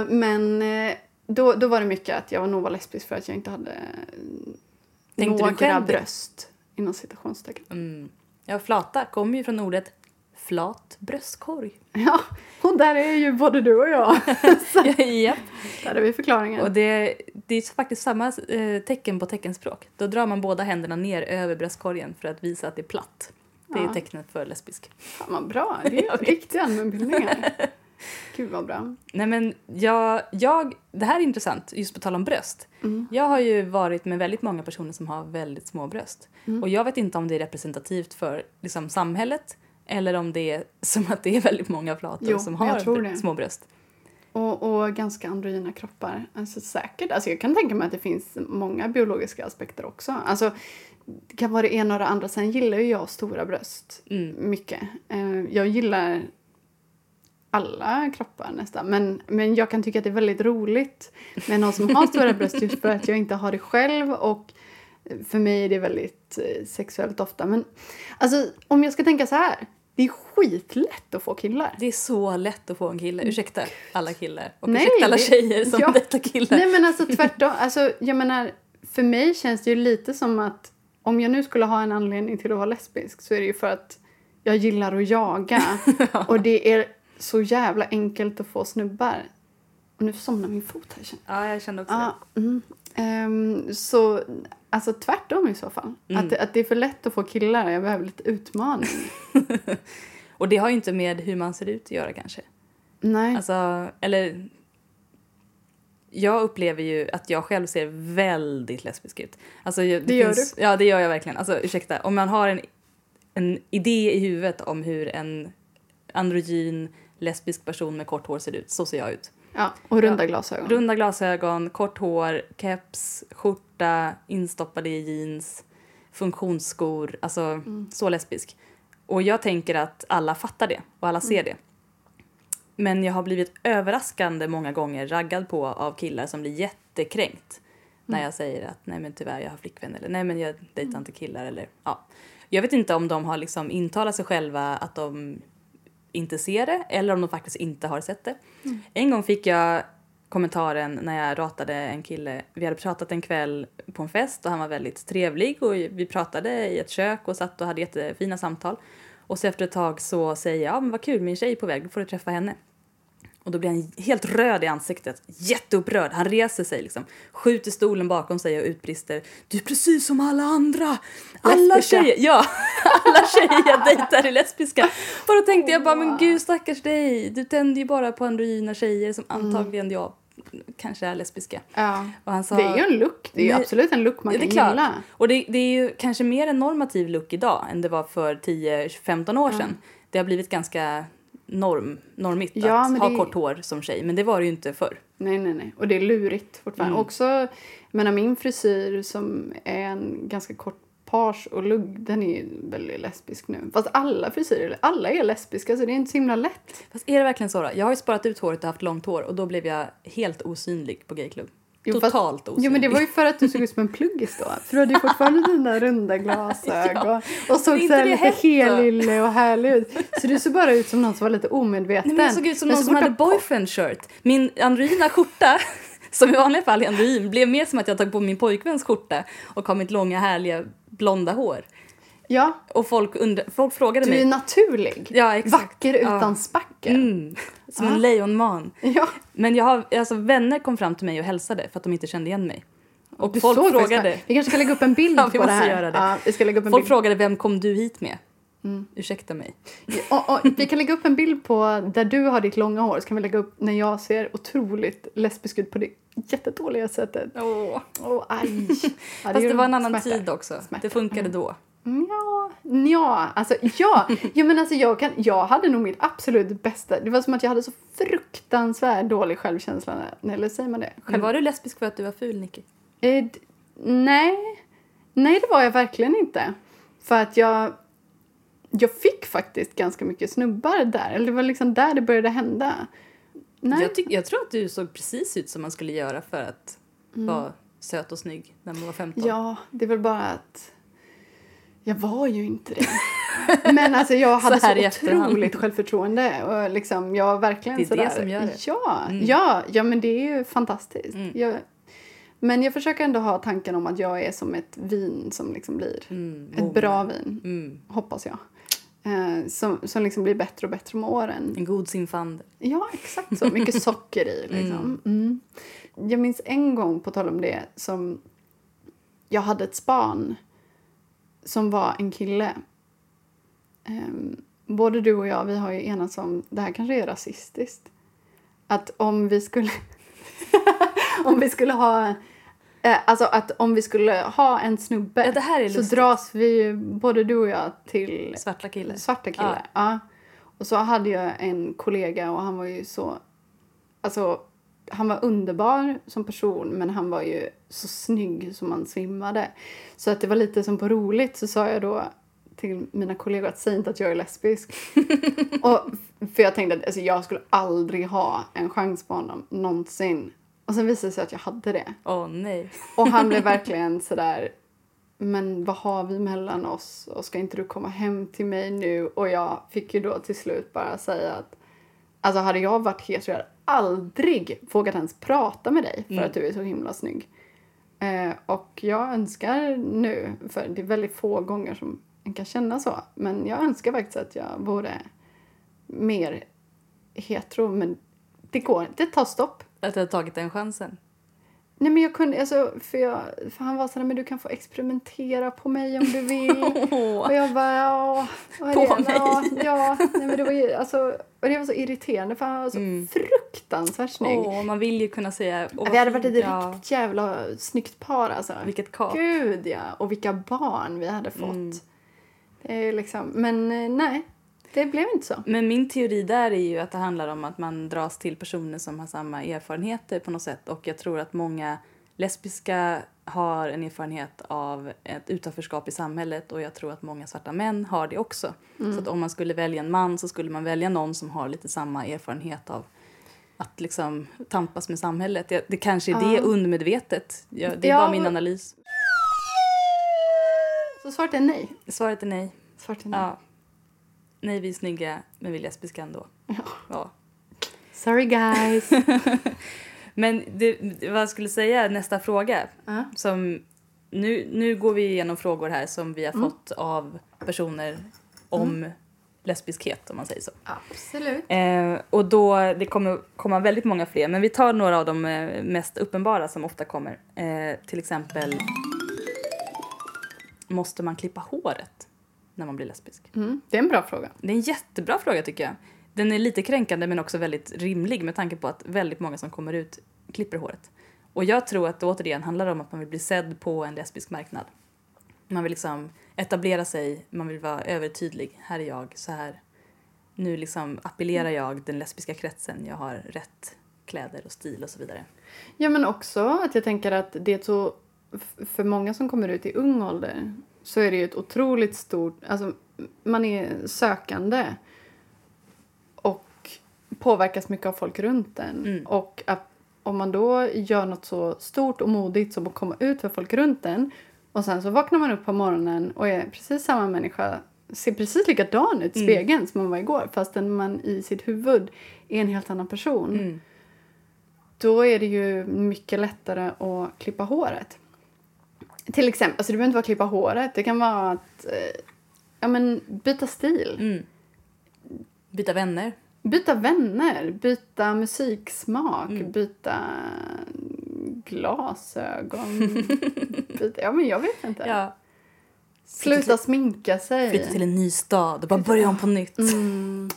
Men då, då var det mycket att jag nog var lesbisk för att jag inte hade tänkte några bröst. Inom citationstecken. Mm. Ja, flata kommer ju från ordet flat bröstkorg. Ja, och där är ju både du och jag. Ja. Där är vi förklaringen. Och det, det är faktiskt samma tecken på teckenspråk. Då drar man båda händerna ner över bröstkorgen för att visa att det är platt. Det är ja. tecknet för lesbisk. Fan vad bra, det är ju riktiga allmänbildningar. Gud vad bra. Nej men jag, jag, det här är intressant, just på tal om bröst. Mm. Jag har ju varit med väldigt många personer som har väldigt små bröst. Mm. Och jag vet inte om det är representativt för liksom, samhället. Eller om det är som att det är väldigt många flator jo, som har br- små bröst. Och, och ganska androgyna kroppar. Alltså säkert, alltså, jag kan tänka mig att det finns många biologiska aspekter också. Alltså... Det kan vara det ena och det andra. Sen gillar ju jag stora bröst mm. mycket. Jag gillar alla kroppar nästan. Men, men jag kan tycka att det är väldigt roligt med någon som har stora bröst just för att jag inte har det själv. Och för mig är det väldigt sexuellt ofta. Men alltså, om jag ska tänka så här. Det är skitlätt att få killar. Det är så lätt att få en kille. Ursäkta alla killar. Och nej, ursäkta alla tjejer som ja, detta killar. Nej men alltså tvärtom. Alltså, jag menar, för mig känns det ju lite som att om jag nu skulle ha en anledning till att vara lesbisk så är det ju för att jag gillar att jaga. Ja. Och det är så jävla enkelt att få snubbar. Och nu somnar min fot här. Ja, jag kände också ah, det. Mm. Um, så alltså tvärtom i så fall. Mm. Att, att det är för lätt att få killar. Jag behöver lite utmaning. Och det har ju inte med hur man ser ut att göra kanske. Nej. Alltså, eller... Jag upplever ju att jag själv ser väldigt lesbisk ut. Alltså, det, det gör finns, du? Ja, det gör jag verkligen. Alltså, ursäkta, om man har en, en idé i huvudet om hur en androgyn lesbisk person med kort hår ser ut, så ser jag ut. Ja, och runda ja, glasögon. Runda glasögon, kort hår, keps, skjorta, instoppade i jeans, funktionsskor. Alltså, mm. så lesbisk. Och jag tänker att alla fattar det och alla ser mm. det. Men jag har blivit överraskande många gånger raggad på av killar som blir jättekränkt. Mm. När jag säger att nej men tyvärr jag har flickvän eller nej men jag dejtar inte killar eller ja. Jag vet inte om de har liksom intalat sig själva att de inte ser det eller om de faktiskt inte har sett det. Mm. En gång fick jag kommentaren när jag ratade en kille. Vi hade pratat en kväll på en fest och han var väldigt trevlig och vi pratade i ett kök och satt och hade jättefina samtal. Och så efter ett tag så säger jag, ja men vad kul min tjej är på väg, då får du träffa henne. Och då blir han helt röd i ansiktet. Jätteupprörd. Han reser sig liksom. Skjuter stolen bakom sig och utbrister: du är precis som alla andra. Alla tjejer. Ja, alla tjejer jag dejtar är lesbiska. Och då tänkte jag bara, men gud stackars dig. Du tänder ju bara på androgyna tjejer som antagligen jag kanske är lesbiska. Ja. Och han sa, det är ju en look. Det är ju absolut en look man kan gilla. Och det, det är ju kanske mer en normativ look idag än det var för tio femton år sedan. Mm. Det har blivit ganska... norm, normigt att ja, ha det... kort hår som tjej. Men det var det ju inte förr. Nej, nej, nej. Och det är lurigt fortfarande. Mm. Också, jag menar, min frisyr som är en ganska kort page och lugg, den är ju väldigt lesbisk nu. Fast alla frisyrer, alla är lesbiska, så det är inte så himla lätt. Fast är det verkligen så då? Jag har ju sparat ut håret och haft långt hår, och då blev jag helt osynlig på gayklubb. Jo, totalt osynlig. Jo, men det var ju för att du såg ut som en pluggis då. För du hade ju fortfarande dina runda glasögon. Ja, och såg så här lite helille och härlig ut. Så du såg bara ut som någon som var lite omedveten. Nej, men jag såg ut som men någon som hade boyfriend shirt. Min androgyna skjorta, som i vanliga fall är androgyn, blev mer som att jag tog på min pojkväns skjorta och har mitt långa härliga blonda hår. Ja. Och folk, undra, folk frågade mig. Du är mig. Naturlig. Ja, exakt. Vacker utan ja. Spacker. Mm. Som ah. en lejonman. Ja. Men jag har, alltså, vänner kom fram till mig och hälsade för att de inte kände igen mig. Och du folk frågade. Faktiskt. Vi kanske ska lägga upp en bild ja, på det här. Det. Ja, vi ska lägga upp en folk bild. Frågade, vem kom du hit med? Mm. Ursäkta mig. Ja, och, och, vi kan lägga upp en bild på där du har ditt långa hår. Så kan vi lägga upp när jag ser otroligt lesbisk ut på det jättedåliga sättet. Åh, oh. oh, aj. Ja, det fast det var en annan smärta. Tid också. Smärta. Det funkade mm. då. Ja, ja, alltså ja. Jo, men alltså jag kan jag hade nog mitt absolut bästa. Det var som att jag hade så fruktansvärt dålig självkänsla när, eller säger man det? Själv... Var du lesbisk för att du var ful, Nicki? Eh, d- nej. Nej, det var jag verkligen inte. För att jag jag fick faktiskt ganska mycket snubbar där. Eller det var liksom där det började hända. Nej. Jag, tyck, jag tror att du såg precis ut som man skulle göra för att mm. vara söt och snygg när man var femton. Ja, det var bara att jag var ju inte det. Men alltså jag hade så, så otroligt självförtroende. Och liksom, jag var verkligen det är sådär. Det som gör det. Ja, mm. ja, ja, men det är ju fantastiskt. Mm. Jag, men jag försöker ändå ha tanken om att jag är som ett vin som liksom blir. Mm. Ett bra vin, mm. hoppas jag. Eh, som, som liksom blir bättre och bättre med åren. En god simfand. Ja, exakt så. Mycket socker i liksom. Mm. Mm. Jag minns en gång, på tal om det, som jag hade ett span som var en kille. Um, både du och jag, vi har ju enats om, det här kanske är rasistiskt. Att om vi skulle om vi skulle ha eh, alltså att om vi skulle ha en snubbe, ja, det här är så dras vi ju, både du och jag, till svarta killar. Svarta killar. Ja. ja. Och så hade jag en kollega och han var ju så, alltså han var underbar som person, men han var ju så snygg som man svimmade. Så att det var lite som på roligt, så sa jag då till mina kollegor att säga inte att jag är lesbisk. Och, för jag tänkte att alltså, jag skulle aldrig ha en chans på honom någonsin. Och sen visade det sig att jag hade det. Åh, nej. Och han blev verkligen sådär, men vad har vi mellan oss? Och ska inte du komma hem till mig nu? Och jag fick ju då till slut bara säga att alltså hade jag varit hetero hade jag aldrig vågat ens prata med dig för mm. att du är så himla snygg. Eh, och jag önskar nu, för det är väldigt få gånger som man kan känna så, men jag önskar faktiskt att jag vore mer hetero, men det går, det tar stopp. Att du har tagit den chansen? Nej, men jag kunde, alltså, för, jag, för han var sådär, men du kan få experimentera på mig om du vill. Oh. Och jag bara, ja. På mig? Ja, ja. Nej, men det var ju, alltså, och det var så irriterande, för han var så mm. fruktansvärt snygg. Åh, oh, man vill ju kunna säga... Oh, vi hade varit ett ja. riktigt jävla snyggt par, alltså. Vilket kap. Gud, ja. Och vilka barn vi hade fått. Mm. Det är liksom, men nej, det blev inte så. Men min teori där är ju att det handlar om att man dras till personer som har samma erfarenheter på något sätt. Och jag tror att många lesbiska har en erfarenhet av ett utanförskap i samhället. Och jag tror att många svarta män har det också. Mm. Så att om man skulle välja en man så skulle man välja någon som har lite samma erfarenhet av att liksom tampas med samhället. Det, det kanske är det ja. undermedvetet. Ja, det är ja. bara min analys. Så svaret är nej. Svaret är nej. Svaret är nej. Ja. Nej, vi är snygga, men vi är lesbiska ändå. Ja. ja. Sorry guys. Men det, vad jag skulle säga, nästa fråga. Uh. Som, nu, nu går vi igenom frågor här som vi har mm. fått av personer om mm. lesbiskhet, om man säger så. Absolut. Eh, och då, det kommer komma väldigt många fler. Men vi tar några av de mest uppenbara som ofta kommer. Eh, till exempel, måste man klippa håret när man blir lesbisk? Mm, det är en bra fråga. Det är en jättebra fråga, tycker jag. Den är lite kränkande men också väldigt rimlig med tanke på att väldigt många som kommer ut klipper håret. Och jag tror att det återigen handlar om att man vill bli sedd på en lesbisk marknad. Man vill liksom etablera sig, man vill vara övertydlig. Här är jag, så här. Nu liksom appellerar jag den lesbiska kretsen. Jag har rätt kläder och stil och så vidare. Ja, men också att jag tänker att det är så... För många som kommer ut i ung ålder så är det ju ett otroligt stort... Alltså, man är sökande och påverkas mycket av folk runt en. Mm. Och att om man då gör något så stort och modigt som att komma ut för folk runt en... Och sen så vaknar man upp på morgonen och är precis samma människa. Ser precis likadan ut i spegeln mm. som man var igår. Fastän man i sitt huvud är en helt annan person. Mm. Då är det ju mycket lättare att klippa håret. Till exempel, alltså det behöver inte vara att klippa håret. Det kan vara att ja, men byta stil. Mm. Byta vänner. Byta vänner. Byta musiksmak. Mm. Byta... glasögon. Ja, men jag vet inte. Ja. Sluta sminka sig. Flytta till en ny stad och bara börja om på nytt. Mm.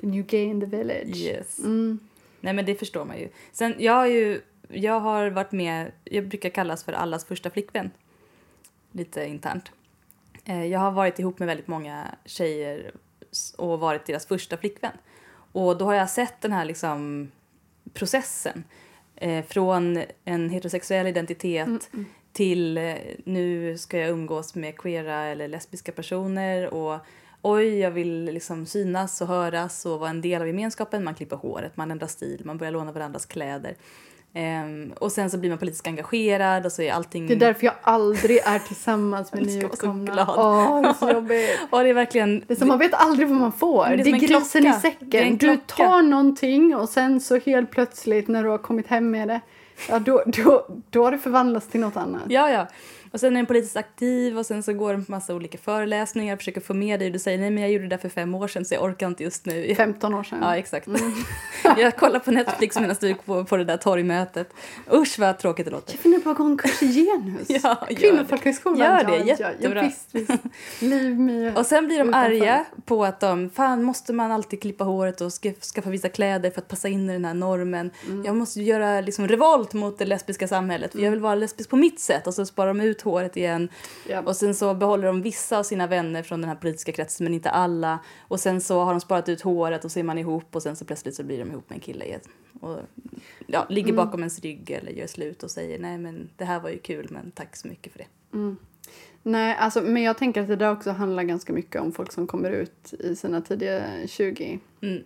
The new gay in the village. Yes. Mm. Nej, men det förstår man ju. Sen, jag har ju, jag har varit med, jag brukar kallas för allas första flickvän. Lite internt. Jag har varit ihop med väldigt många tjejer och varit deras första flickvän. Och då har jag sett den här liksom processen. Från en heterosexuell identitet Mm-mm. till nu ska jag umgås med queera eller lesbiska personer. Och oj, jag vill liksom synas och höras och vara en del av gemenskapen. Man klipper håret, man ändrar stil, man börjar låna varandras kläder. Um, och sen så blir man politiskt engagerad och så är allting... Det är därför jag aldrig är tillsammans med nyutkomna. Åh, det är så jobbigt. Ja, det är verkligen... Det är som man vet aldrig vad man får. Det är, det är grisen i säcken. Du tar någonting och sen så helt plötsligt när du har kommit hem med det, ja, då, då, då har det förvandlats till något annat. Ja, ja. Och sen är den politiskt aktiv och sen så går den på massa olika föreläsningar, försöker få med dig och du säger nej men jag gjorde det där för fem år sedan så jag orkar inte just nu. femton år sedan. Ja, exakt. Mm. Jag kollar på Netflix medan du gick på, på det där torgmötet. Usch vad tråkigt det låter. Jag finner på att gå en kurs i genus. Ja, Kvinnofolkhögskolan. Gör det, jättebra. Ja, visst, visst. Leave me. Och sen blir de utanför. Arga på att de, fan måste man alltid klippa håret och skaffa vissa kläder för att passa in i den här normen. Mm. Jag måste göra liksom revolt mot det lesbiska samhället för jag vill vara lesbisk på mitt sätt och så sparar de ut håret igen. Yep. Och sen så behåller de vissa av sina vänner från den här politiska kretsen men inte alla. Och sen så har de sparat ut håret och så är man ihop och sen så plötsligt så blir de ihop med en kille igen. Och ja, ligger mm. bakom ens rygg eller gör slut och säger nej men det här var ju kul men tack så mycket för det. Mm. Nej, alltså men jag tänker att det där också handlar ganska mycket om folk som kommer ut i sina tidiga tjugo. Mm.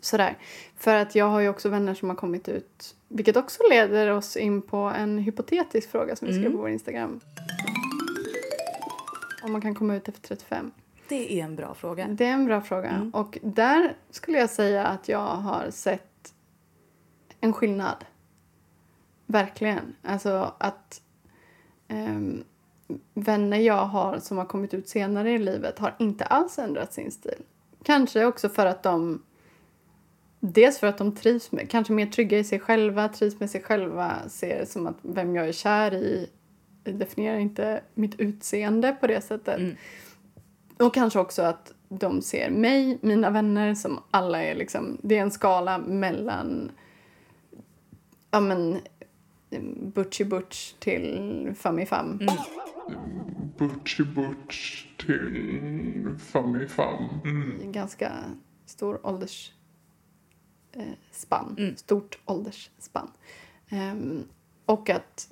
Sådär. För att jag har ju också vänner som har kommit ut. Vilket också leder oss in på en hypotetisk fråga som vi skrev mm. på vår Instagram. Om man kan komma ut efter trettiofem. Det är en bra fråga. Det är en bra fråga. Mm. Och där skulle jag säga att jag har sett en skillnad. Verkligen. Alltså att um, vänner jag har som har kommit ut senare i livet har inte alls ändrat sin stil. Kanske också för att de... Dels för att de trivs med, kanske mer trygga i sig själva, trivs med sig själva, ser som att vem jag är kär i definierar inte mitt utseende på det sättet. Mm. Och kanske också att de ser mig, mina vänner, som alla är liksom, det är en skala mellan ja men butchy butch till fammi fam. Mm. Butchy butch till fammi fam. Mm. Ganska stor ålders spann. Mm. Stort åldersspann. Um, och att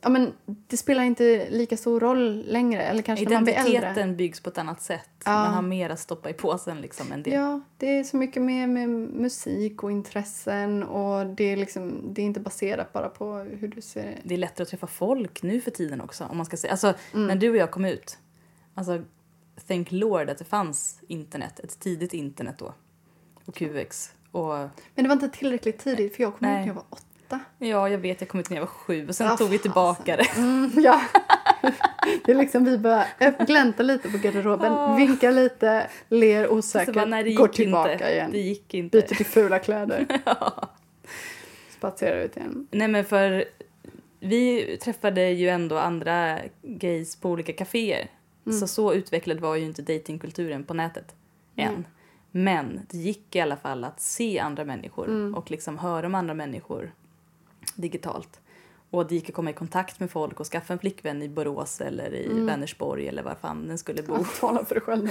ja, men, det spelar inte lika stor roll längre. Eller kanske när man blir äldre. Identiteten byggs på ett annat sätt. Ja. Man har mer att stoppa i påsen liksom, än det. Ja, det är så mycket mer med musik och intressen. Och det är, liksom, det är inte baserat bara på hur du ser det. Det är lättare att träffa folk nu för tiden också. Om man ska säga. Alltså, mm. när du och jag kom ut. Alltså, thank Lord att det fanns internet. Ett tidigt internet då. Och Q X. Och... Men det var inte tillräckligt tidigt för jag kom Nej. ut när jag var åtta. Ja, jag vet. Jag kom ut när jag var sju och sen ja, tog vi tillbaka alltså. det. Mm, ja. Det är liksom vi bara gläntar lite på garderoben, oh. vinkar lite, ler osäkert, bara, nej, går tillbaka inte. igen. Det gick inte. Byter till fula kläder. Ja. Spatserar ut igen. Nej, men för vi träffade ju ändå andra gays på olika kaféer. Mm. Så så utvecklad var ju inte datingkulturen på nätet mm. än. Men det gick i alla fall att se andra människor mm. och liksom höra om andra människor digitalt. Och det gick att komma i kontakt med folk och skaffa en flickvän i Borås eller i mm. Vänersborg eller var fan den skulle bo. Jag talar för dig själv.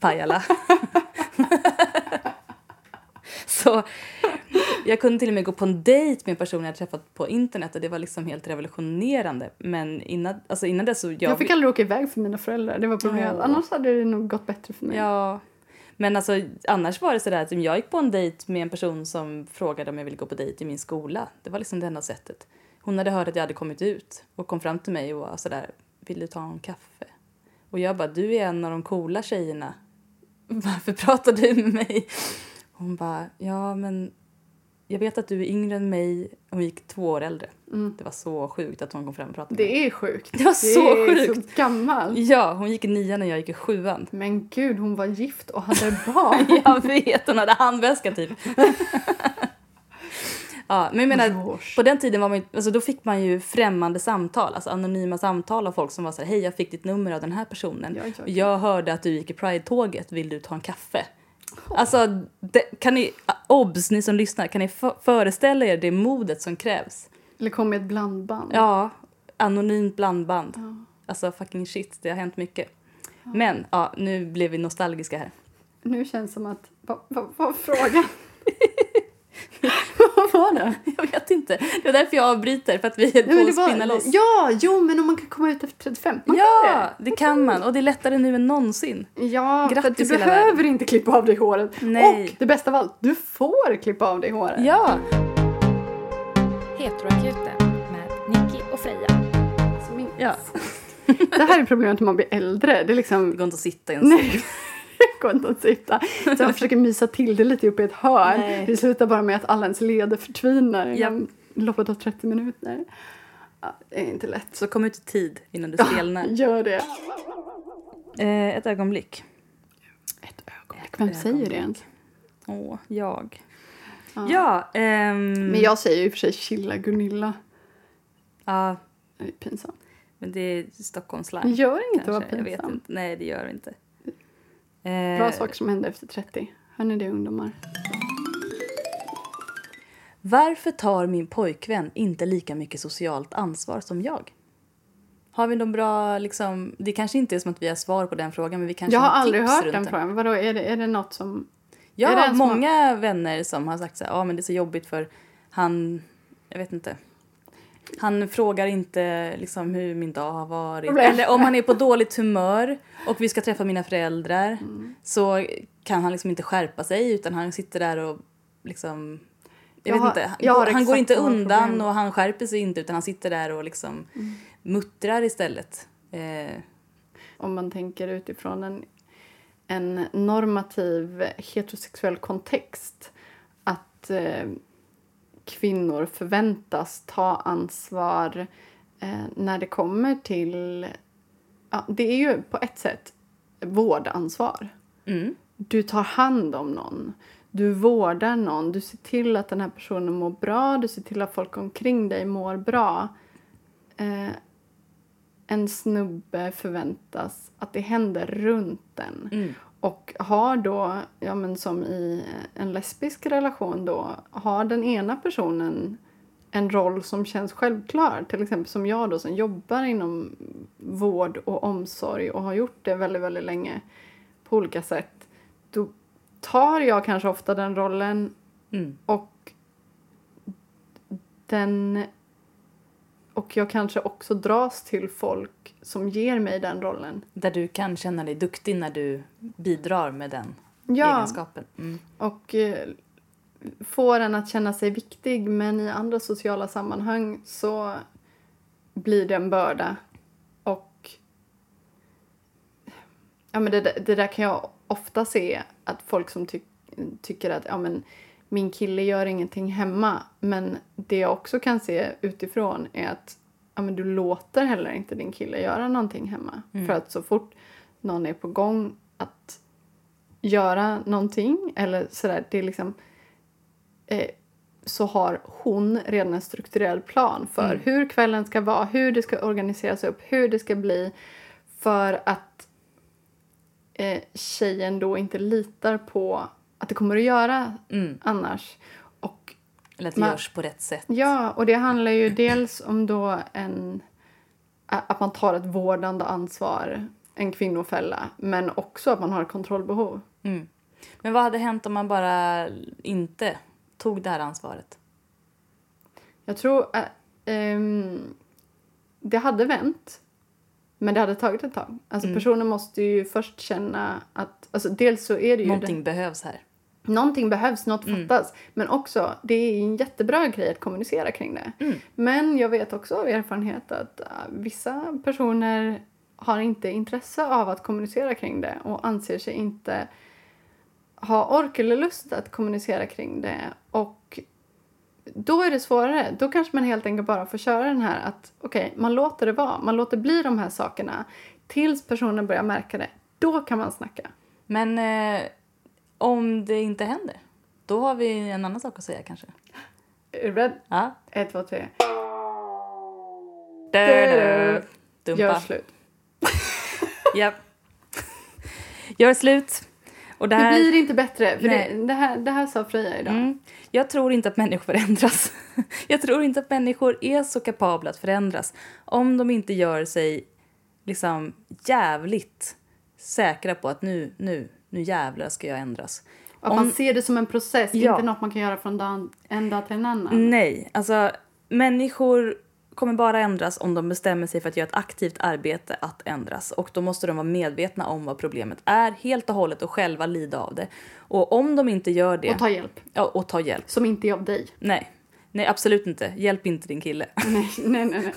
Pajala. Så jag kunde till och med gå på en dejt med en person jag träffat på internet. Och det var liksom helt revolutionerande. Men innan, alltså innan det så... Jag, jag fick aldrig åka iväg för mina föräldrar. Det var problemet. Ja. Annars hade det nog gått bättre för mig. Ja, men alltså annars var det sådär att jag gick på en dejt med en person som frågade om jag ville gå på dejt i min skola. Det var liksom det enda sättet. Hon hade hört att jag hade kommit ut. Och kom fram till mig och var sådär, vill du ta en kaffe? Och jag bara, du är en av de coola tjejerna. Varför pratar du med mig? Hon bara, ja men... Jag vet att du är yngre än mig. Hon gick två år äldre. Mm. Det var så sjukt att hon kom fram och pratade. Det är sjukt. Det var det så är sjukt. Det är så gammal. Ja, hon gick i nian när jag gick i sjuan. Men gud, hon var gift och hade barn. Jag vet, hon hade handväska typ. Ja, men jag menar, på den tiden var man ju, alltså, då fick man ju främmande samtal. Alltså anonyma samtal av folk som var så här, hej jag fick ditt nummer av den här personen. Jag, jag, jag hörde att du gick i Pride-tåget. Vill du ta en kaffe? Alltså, det, kan ni, obs, ni som lyssnar, kan ni f- föreställa er det modet som krävs? Eller kom med ett blandband. Ja, anonymt blandband. Ja. Alltså, fucking shit, det har hänt mycket. Ja. Men, ja, nu blev vi nostalgiska här. Nu känns som att, vad va, va, frågan? Vad var det? Jag vet inte. Det var därför jag avbryter, för att vi är på att spinna loss. Ja, jo, men om man kan komma ut efter trettiofem. Man ja, kan det. det kan man. Och det är lättare nu än någonsin. Ja, grattis, för att du behöver världen. Inte klippa av dig håret. Nej. Och det bästa av allt, du får klippa av dig håret. Ja. Heteroakuten med Nicki och Freja. Alltså min... Ja. Det här är problemet när man blir äldre. Det är liksom... Det går inte att sitta ens. Nej. Sitta. Så jag försöker mysa till det lite uppe i ett hörn. Nej. Det slutar bara med att alla ens leder förtvinar. Jag loppet av trettio minuter. Ja, det är inte lätt. Så kom ut i tid innan du stelnar. Ja, gör det. Eh, ett ögonblick. Ett ögonblick. Vem ett säger ögonblick. det egentligen? Åh, jag. Ja. ja ehm... Men jag säger ju i och för sig chilla Gunilla. Ja. Det är pinsamt. Men det är Stockholmslang. Gör inget att vara pinsam. Nej, det gör det inte. Bra saker som händer efter trettio. Hör ni det, ungdomar? Varför tar min pojkvän inte lika mycket socialt ansvar som jag? Har vi någon bra, liksom... Det kanske inte är som att vi har svar på den frågan, men vi kanske har tips. Jag har aldrig hört den frågan. Vadå, är det, är det något som... Jag har många som... vänner som har sagt så här, ja, men det är så jobbigt för han... Jag vet inte... Han frågar inte liksom hur min dag har varit. Eller om han är på dåligt humör och vi ska träffa mina föräldrar mm. så kan han liksom inte skärpa sig, utan han sitter där och liksom... Jag, jag vet inte, han, han går inte undan problem. Och han skärper sig inte, utan han sitter där och liksom mm. muttrar istället. Eh. Om man tänker utifrån en, en normativ heterosexuell kontext att... Eh, kvinnor förväntas ta ansvar eh, när det kommer till... Ja, det är ju på ett sätt vårdansvar. Mm. Du tar hand om någon. Du vårdar någon. Du ser till att den här personen mår bra. Du ser till att folk omkring dig mår bra. Eh, en snubbe förväntas att det händer runt den. Mm. Och har då, ja men som i en lesbisk relation då, har den ena personen en roll som känns självklar. Till exempel som jag då, som jobbar inom vård och omsorg och har gjort det väldigt, väldigt länge på olika sätt. Då tar jag kanske ofta den rollen mm. och den... Och jag kanske också dras till folk som ger mig den rollen. Där du kan känna dig duktig när du bidrar med den ja. egenskapen. Mm. Och eh, får en att känna sig viktig. Men i andra sociala sammanhang så blir det en börda. Och ja, men det, det där kan jag ofta se. Att folk som ty- tycker att ja, men, min kille gör ingenting hemma. Men det jag också kan se utifrån är att ja, men du låter heller inte din kille göra någonting hemma. Mm. För att så fort någon är på gång att göra någonting eller sådär, det är liksom eh, så har hon redan en strukturell plan för mm. hur kvällen ska vara, hur det ska organiseras upp, hur det ska bli, för att eh, tjejen då inte litar på att det kommer att göra mm. annars. Och eller att det man, görs på rätt sätt. Ja, och det handlar ju dels om då en, att man tar ett vårdande ansvar, en kvinnofälla, men också att man har ett kontrollbehov. Mm. Men vad hade hänt om man bara inte tog det här ansvaret? Jag tror att äh, ähm, det hade vänt, men det hade tagit ett tag. Alltså mm. personen måste ju först känna att, alltså dels så är det ju någonting det, behövs här. Någonting behövs, något mm. fattas. Men också, det är en jättebra grej att kommunicera kring det. Mm. Men jag vet också av erfarenhet att uh, vissa personer har inte intresse av att kommunicera kring det. Och anser sig inte ha ork eller lust att kommunicera kring det. Och då är det svårare. Då kanske man helt enkelt bara får köra den här att okej, okay, man låter det vara. Man låter bli de här sakerna. Tills personen börjar märka det. Då kan man snacka. Men... Eh... om det inte händer, då har vi en annan sak att säga kanske. Är du beredd? Ja. Ett, två, tre. Dö-dö. Dumpa. Gör slut. Japp. Gör slut. Och det, här... det blir inte bättre. För det, det, här, det här sa Freja idag. Mm. Jag tror inte att människor förändras. Jag tror inte att människor är så kapabla att förändras. Om de inte gör sig liksom jävligt säkra på att nu, nu. Nu jävlar ska jag ändras. Att Om, man ser det som en process. Ja. Inte något man kan göra från en dag till en annan. Nej. Alltså, människor kommer bara ändras om de bestämmer sig för att göra ett aktivt arbete att ändras. Och då måste de vara medvetna om vad problemet är helt och hållet och själva lida av det. Och om de inte gör det... Och ta hjälp. Ja, och ta hjälp. Som inte är av dig. Nej. Nej, absolut inte. Hjälp inte din kille. Nej, nej, nej.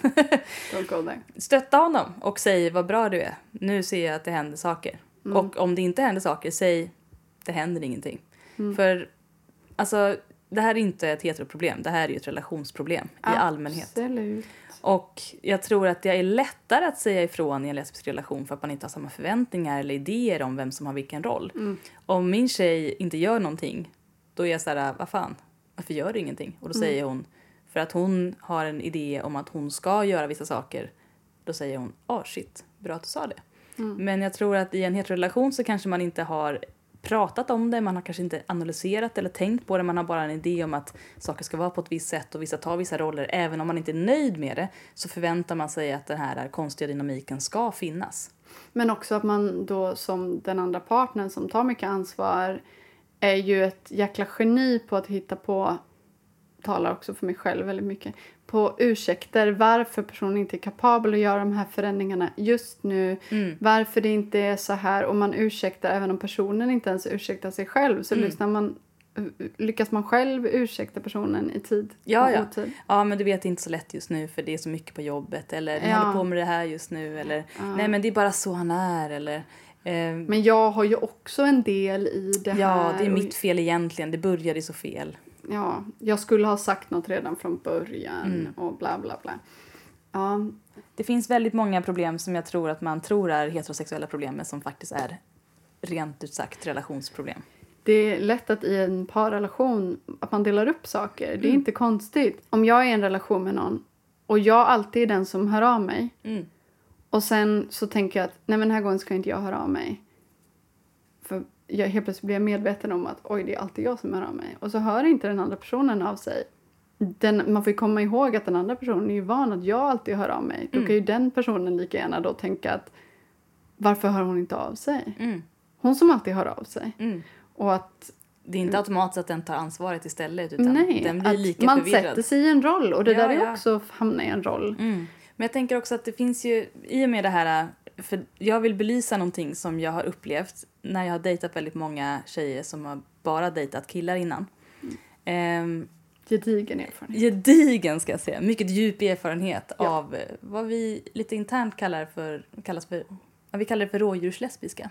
nej. Stötta honom och säg vad bra du är. Nu ser jag att det händer saker. Mm. Och om det inte händer saker, säg det händer ingenting. Mm. För alltså, det här är inte ett heteroproblem. Det här är ju ett relationsproblem absolut. I allmänhet. Och jag tror att det är lättare att säga ifrån i en lesbisk relation för att man inte har samma förväntningar eller idéer om vem som har vilken roll. Mm. Om min tjej inte gör någonting, då är jag så här, vad fan, varför gör du ingenting? Och då mm. säger hon, för att hon har en idé om att hon ska göra vissa saker, då säger hon, åh, shit, bra att du sa det. Mm. Men jag tror att i en heterorelation så kanske man inte har pratat om det. Man har kanske inte analyserat eller tänkt på det. Man har bara en idé om att saker ska vara på ett visst sätt och vissa tar vissa roller. Även om man inte är nöjd med det så förväntar man sig att den här konstiga dynamiken ska finnas. Men också att man då som den andra partnern som tar mycket ansvar är ju ett jäkla geni på att hitta på, talar också för mig själv väldigt mycket, på ursäkter varför personen inte är kapabel att göra de här förändringarna just nu. Mm. Varför det inte är så här. Och man ursäktar även om personen inte ens ursäktar sig själv. Så mm. lyssnar man, lyckas man själv ursäkta personen i tid ja, ja. Otid. Ja, men du vet, det är inte så lätt just nu för det är så mycket på jobbet. Eller du ja. håller på med det här just nu. Eller ja. nej, men det är bara så han är. Eller... Men jag har ju också en del i det ja, här. Ja, det är mitt fel egentligen. Det började så fel. Ja, jag skulle ha sagt något redan från början mm. och bla bla bla. Ja. Det finns väldigt många problem som jag tror att man tror är heterosexuella problem men som faktiskt är rent ut sagt relationsproblem. Det är lätt att i en parrelation att man delar upp saker. Mm. Det är inte konstigt. Om jag är i en relation med någon och jag alltid är den som hör av mig. Mm. Och sen så tänker jag att nej, men den här gången ska inte jag höra av mig. För jag helt plötsligt blir medveten om att oj, det är alltid jag som hör av mig. Och så hör inte den andra personen av sig. Den, man får ju komma ihåg att den andra personen är ju van att jag alltid hör av mig. Då mm. kan ju den personen lika gärna då tänka att varför hör hon inte av sig? Mm. Hon som alltid hör av sig. Mm. Och att det är inte automatiskt att den tar ansvaret istället utan nej, den blir lika man förvirrad. Man sätter sig i en roll och det ja, där är ja. också att hamna i en roll. Mm. Men jag tänker också att det finns ju i och med det här, för jag vill belysa någonting som jag har upplevt när jag har dejtat väldigt många tjejer som har bara dejtat killar innan. Mm. Um, gedigen erfarenhet. Gedigen ska jag säga. Mycket djup erfarenhet ja. av vad vi lite internt kallar för, kallas för, vi kallar det för rådjurslesbiska.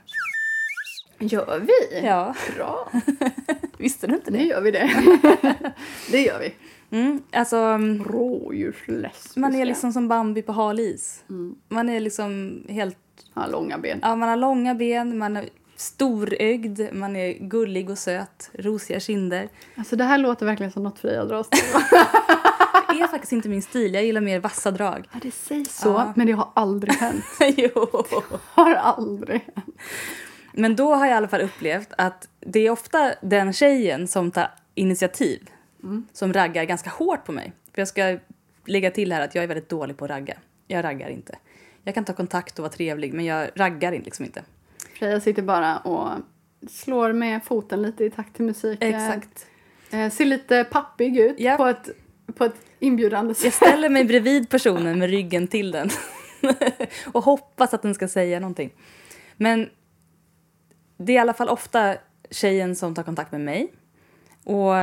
Gör vi? Ja. Bra. Visste du inte det? Nu gör vi det. Det gör vi. Mm, alltså, rådjursläsk. Man är liksom som Bambi på halis. Mm. Man är liksom helt... Man har långa ben. Ja, man har långa ben, man är storögd, man är gullig och söt, rosiga kinder. Alltså det här låter verkligen som något Freja dras till. Det är faktiskt inte min stil, jag gillar mer vassa drag. Ja, det sägs så, ja. Men det har aldrig hänt. Jo. Det har aldrig hänt. Men då har jag i alla fall upplevt att det är ofta den tjejen som tar initiativ. Mm. Som raggar ganska hårt på mig. För jag ska lägga till här att jag är väldigt dålig på att ragga. Jag raggar inte. Jag kan ta kontakt och vara trevlig, men jag raggar liksom inte. Freja sitter bara och slår med foten lite i takt till musiken. Exakt. Eh, ser lite pappig ut, yep. på, ett, på ett inbjudande sätt. Jag ställer mig bredvid personen med ryggen till den. Och hoppas att den ska säga någonting. Men det är i alla fall ofta tjejen som tar kontakt med mig. Och...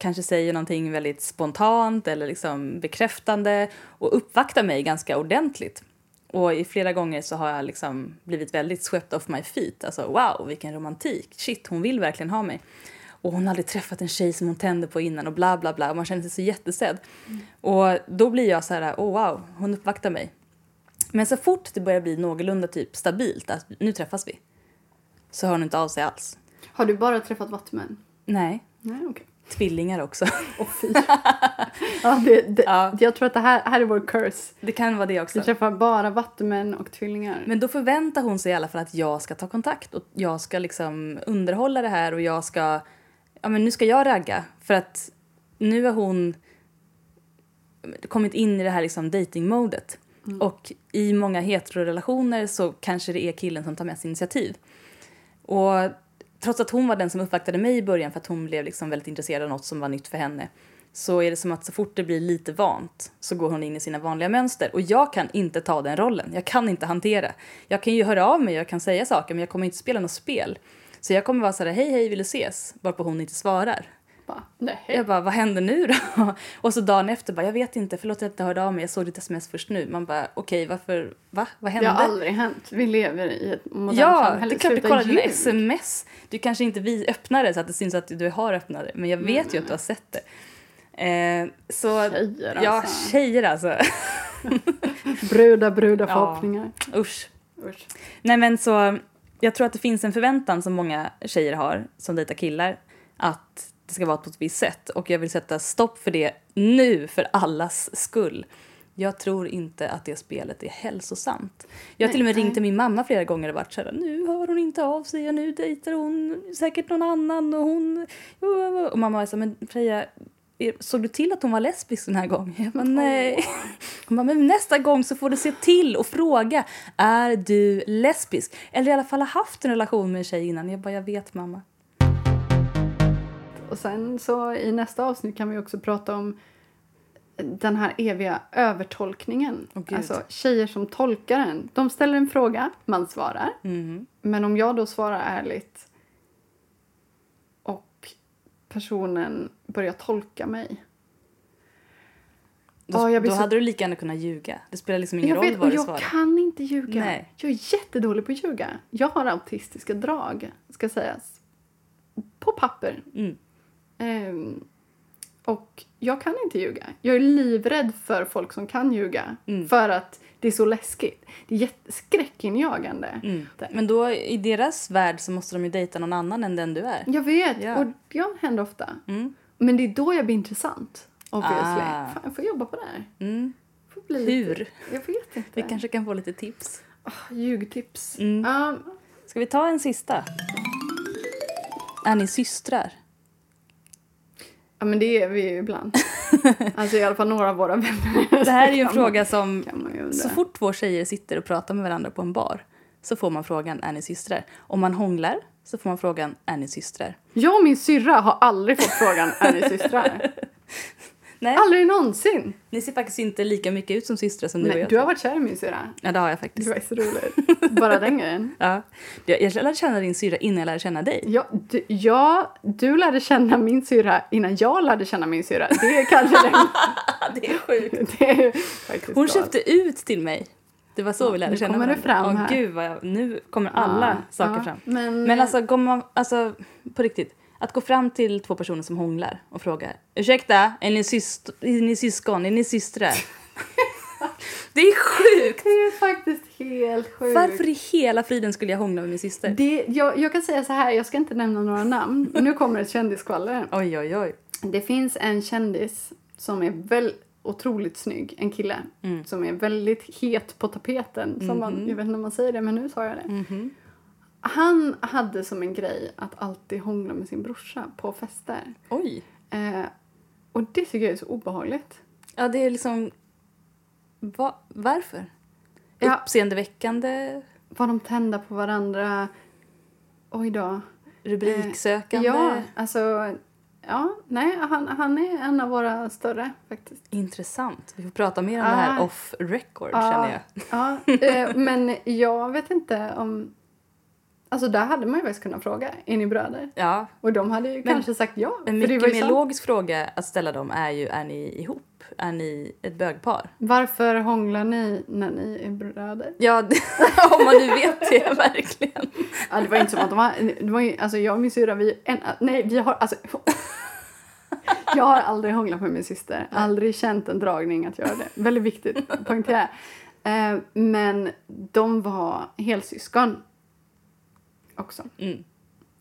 kanske säger någonting väldigt spontant eller liksom bekräftande och uppvaktar mig ganska ordentligt. Och i flera gånger så har jag liksom blivit väldigt swept off my feet. Alltså wow, vilken romantik. Shit, hon vill verkligen ha mig. Och hon har aldrig träffat en tjej som hon tände på innan och bla bla bla. Och man känner sig så jättesedd. Mm. Och då blir jag så här, oh wow, hon uppvaktar mig. Men så fort det börjar bli någorlunda typ stabilt, att nu träffas vi, så hör hon inte av sig alls. Har du bara träffat vattmän? Nej. Nej, okej. Okay. Tvillingar också. Oh, fy. Ja, det, det, ja. Jag tror att det här, här är vår curse. Det kan vara det också. Vi träffar bara vattenmän och tvillingar. Men då förväntar hon sig i alla fall att jag ska ta kontakt. Och jag ska liksom underhålla det här. Och jag ska... Ja, men nu ska jag ragga. För att nu har hon kommit in i det här liksom dating-modet. Mm. Och i många heterorelationer så kanske det är killen som tar med sig initiativ. Och... trots att hon var den som uppvaktade mig i början för att hon blev liksom väldigt intresserad av något som var nytt för henne, så är det som att så fort det blir lite vant så går hon in i sina vanliga mönster. Och jag kan inte ta den rollen. Jag kan inte hantera. Jag kan ju höra av mig, jag kan säga saker, men jag kommer inte spela något spel. Så jag kommer vara så här, hej hej, vill du ses? Varpå hon inte svarar. Bara, nej. Jag bara, vad händer nu då? Och så dagen efter bara, jag vet inte, förlåt att jag inte hörde av mig, jag såg ditt sms först nu. Man bara, okej, okay, varför, va? Vad hände? Det har aldrig hänt, vi lever i ett modernt ja, samhälle. Ja, det kan vi kolla dina sms. Du kanske inte vi öppnar det så att det syns att du har öppnat det, men jag vet mm, ju nej. Att du har sett det. Eh, så, tjejer alltså. Ja, tjejer alltså. bruda, bruda förhoppningar. Ja. Usch. Usch. Nej men så, jag tror att det finns en förväntan som många tjejer har, som dejtar killar, att det ska vara på ett visst sätt. Och jag vill sätta stopp för det nu för allas skull. Jag tror inte att det spelet är hälsosamt. Jag har till och med nej. ringt till min mamma flera gånger och varit så här, nu hör hon inte av sig och nu dejtar hon säkert någon annan. Och hon och mamma var så här, men Freja, såg du till att hon var lesbisk den här gången? Jag bara, nej. Hon bara, men nästa gång så får du se till och fråga, är du lesbisk? Eller i alla fall har haft en relation med en tjej innan. Jag bara, jag vet mamma. Och sen så i nästa avsnitt kan vi också prata om den här eviga övertolkningen. Oh, alltså tjejer som tolkar en. De ställer en fråga, man svarar. Mm. Men om jag då svarar ärligt och personen börjar tolka mig. Då, ja, jag då så... hade du lika gärna kunnat ljuga. Det spelar liksom ingen jag roll vet, vad du jag svarar. Jag kan inte ljuga. Nej. Jag är jättedålig på att ljuga. Jag har autistiska drag, ska sägas. På papper. Mm. Um, och jag kan inte ljuga. Jag är livrädd för folk som kan ljuga. Mm. För att det är så läskigt. Det är jätt- skräckinjagande. Mm. Men då i deras värld så måste de ju dejta någon annan än den du är. Jag vet. Ja. Och jag händer ofta. Mm. Men det är då jag blir intressant. Obviously. Ah. Fan, jag får jobba på det här. Mm. Får bli hur? Lite. Jag vet inte. Vi kanske kan få lite tips. Oh, ljugtips. Mm. Um. Ska vi ta en sista? Är ni systrar? Ja, men det är vi ju ibland. Alltså i alla fall några av våra vänner. Det här är ju en fråga som... Så fort två tjejer sitter och pratar med varandra på en bar så får man frågan, är ni systrar? Om man hånglar så får man frågan, är ni systrar? Jag och min syrra har aldrig fått frågan, är ni systrar? Nej. Aldrig någonsin. Ni ser faktiskt inte lika mycket ut som systrar som nej, du och jag. Du har varit kär i min syra. Ja, det har jag faktiskt. Det var så roligt. Bara den grejen. Ja. Jag lärde känna din syra innan jag lärde känna dig. Ja du, ja, du lärde känna min syra innan jag lärde känna min syra. Det är kanske den. Det är sjukt. Det är faktiskt hon köpte ut till mig. Det var så ja, vi lärde känna varandra. Nu kommer det fram här. Åh, gud, vad jag, nu kommer alla ja, saker ja, fram. Men, men alltså, går man, alltså, på riktigt. Att gå fram till två personer som hånglar och frågar: ursäkta, är ni, syst- är ni syskon? Är ni systrar? Det är sjukt. Det är faktiskt helt sjukt. Varför i hela friden skulle jag hångla med min syster? Det, jag, jag kan säga så här, jag ska inte nämna några namn. Nu kommer ett kändiskvaller. Oj, oj, oj. Det finns en kändis som är väl otroligt snygg. En kille mm. som är väldigt het på tapeten. Som mm-hmm. man, jag vet inte om man säger det, men nu sa jag det. Mm-hmm. Han hade som en grej att alltid hångla med sin brorsa på fester. Oj. Eh, och det tycker jag är så obehagligt. Ja, det är liksom... Va? Varför? Ja. Uppseendeväckande. Var de tända på varandra? Oj då. Rubriksökande. Eh, ja, alltså... Ja, nej, han, han är en av våra större faktiskt. Intressant. Vi får prata mer om ah. det här off record, ah. känner jag. Ja, ah. eh, men jag vet inte om... Alltså där hade man ju faktiskt kunnat fråga, är ni bröder? Ja. Och de hade ju men, kanske sagt ja. En mycket mer logisk fråga att ställa dem är ju, är ni ihop? Är ni ett bögpar? Varför hånglar ni när ni är bröder? Ja, det, om man nu vet det, verkligen. Ja, det var inte som att de var, det var ju, alltså jag och min syra, vi, en, nej vi har, alltså... Jag har aldrig hånglat med min syster. Aldrig känt en dragning att göra det. Väldigt viktigt, poängtera. Men de var helsyskon. Också. Mm.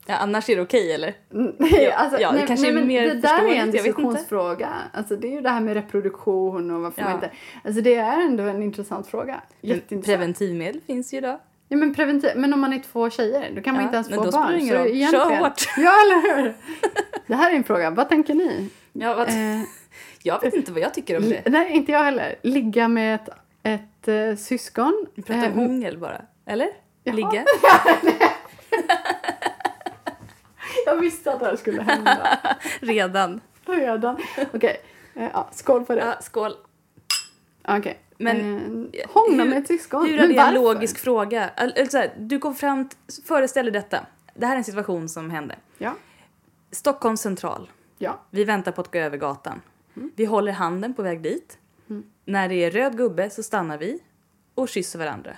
Ja, annars är det okej, eller? Nej, alltså, ja, det, nej, nej, men mer det där är en diskussionsfråga. Alltså, det är ju det här med reproduktion och varför ja. man inte... Alltså, det är ändå en intressant fråga. Jätteintressant. Preventivmedel finns ju då. Ja, men, preventiv... men om man är två tjejer, då kan ja, man inte ens få barn. Så egentligen... Kör hårt! Ja, eller hur? Det här är en fråga. Vad tänker ni? Ja, vad... eh... Jag vet inte vad jag tycker om det. Nej, inte jag heller. Ligga med ett, ett uh, syskon. Vi pratar eh, hångel bara, eller? Jaha. Ligga. Jag visste att det här skulle hända. Redan. Redan. Okej. Okay. Ja, skål för det. Ja, skål. Okej. Okay. Men hångla med ett syskon. Hur är det en logisk fråga? Alltså, här, du kom fram, t- föreställer detta. Det här är en situation som hände. Ja. Stockholm Central. Ja. Vi väntar på att gå över gatan. Mm. Vi håller handen på väg dit. Mm. När det är röd gubbe så stannar vi. Och kysser varandra.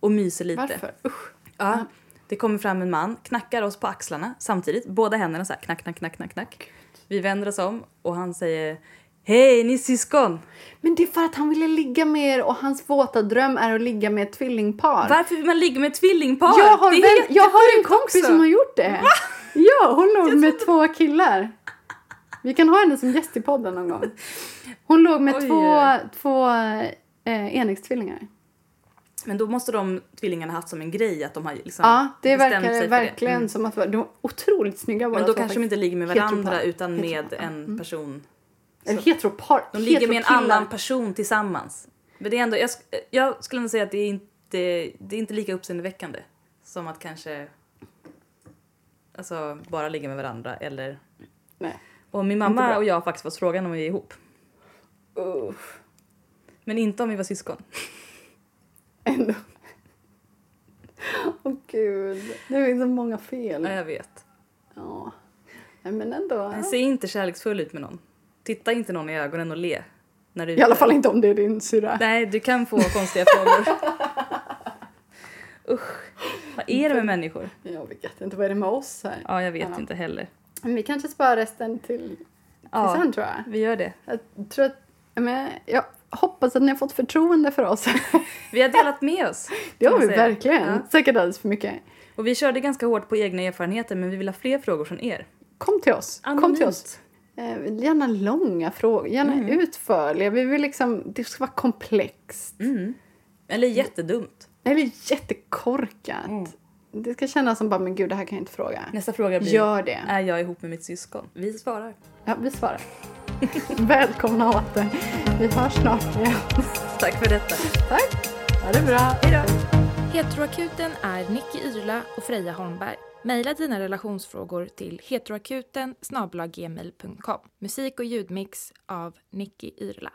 Och myser lite. Varför? Usch. Ja. Mm. Det kommer fram en man, knackar oss på axlarna samtidigt. Båda händerna så här, knack, knack, knack, knack, knack. Vi vänder oss om och han säger: hej, ni syskon! Men det är för att han ville ligga med er och hans våta dröm är att ligga med ett tvillingpar. Varför vill man ligga med ett tvillingpar? Jag har, väl, jag har en kompis också. Som har gjort det. Va? Ja, hon låg med det. Två killar. Vi kan ha henne som gäst i podden någon gång. Hon låg med Oj. två, två eh, enäggstvillingar. Men då måste de tvillingarna haft som en grej att de har liksom ja, det verkar verkligen mm. som att de var otroligt snygga. Men då kanske de inte ligger med varandra heteropar. Utan heteropar. Med en mm. person. En heteropar. De ligger med en annan person tillsammans. Men det är ändå, jag, jag skulle nog säga att det är, inte, det är inte lika uppseendeväckande som att kanske alltså bara ligga med varandra. Eller... Nej. Och min mamma och jag faktiskt var frågan om vi är ihop. Uh. Men inte om vi var syskon. Ändå. Åh oh, gud. Det finns så många fel. Ja, jag vet. Ja. Nej, men ändå. Se inte kärleksfull ut med någon. Titta inte någon i ögonen och le. När du I alla fall inte om det är din syra. Nej, du kan få konstiga frågor. Usch. Vad är det med människor? Jag vet inte. Vad är det med oss här? Ja, jag vet ja. inte heller. Men vi kanske sparar resten till, till ja, sen, tror jag. Vi gör det. Jag tror att... Men, ja. Hoppas att ni har fått förtroende för oss. Vi har delat med oss. Det har vi verkligen. Ja. Säkert alldeles för mycket. Och vi körde ganska hårt på egna erfarenheter. Men vi vill ha fler frågor från er. Kom till oss. Anonymt. Kom till oss. Eh, gärna långa frågor. Gärna mm. utförliga. Vi vill liksom, det ska vara komplext. Mm. Eller jättedumt. Eller jättekorkat. Mm. Det ska kännas som bara, men gud, det här kan jag inte fråga. Nästa fråga blir, gör det. Är jag ihop med mitt syskon? Vi svarar. Ja, vi svarar. Välkomna åter. Vi hörs snart igen. Tack för detta. Tack. Ha det bra. Hej då. Heteroakuten är Nicki Irla och Freja Holmberg. Maila dina relationsfrågor till heteroakuten snabel-a gmail punkt com. Musik och ljudmix av Nicki Irla.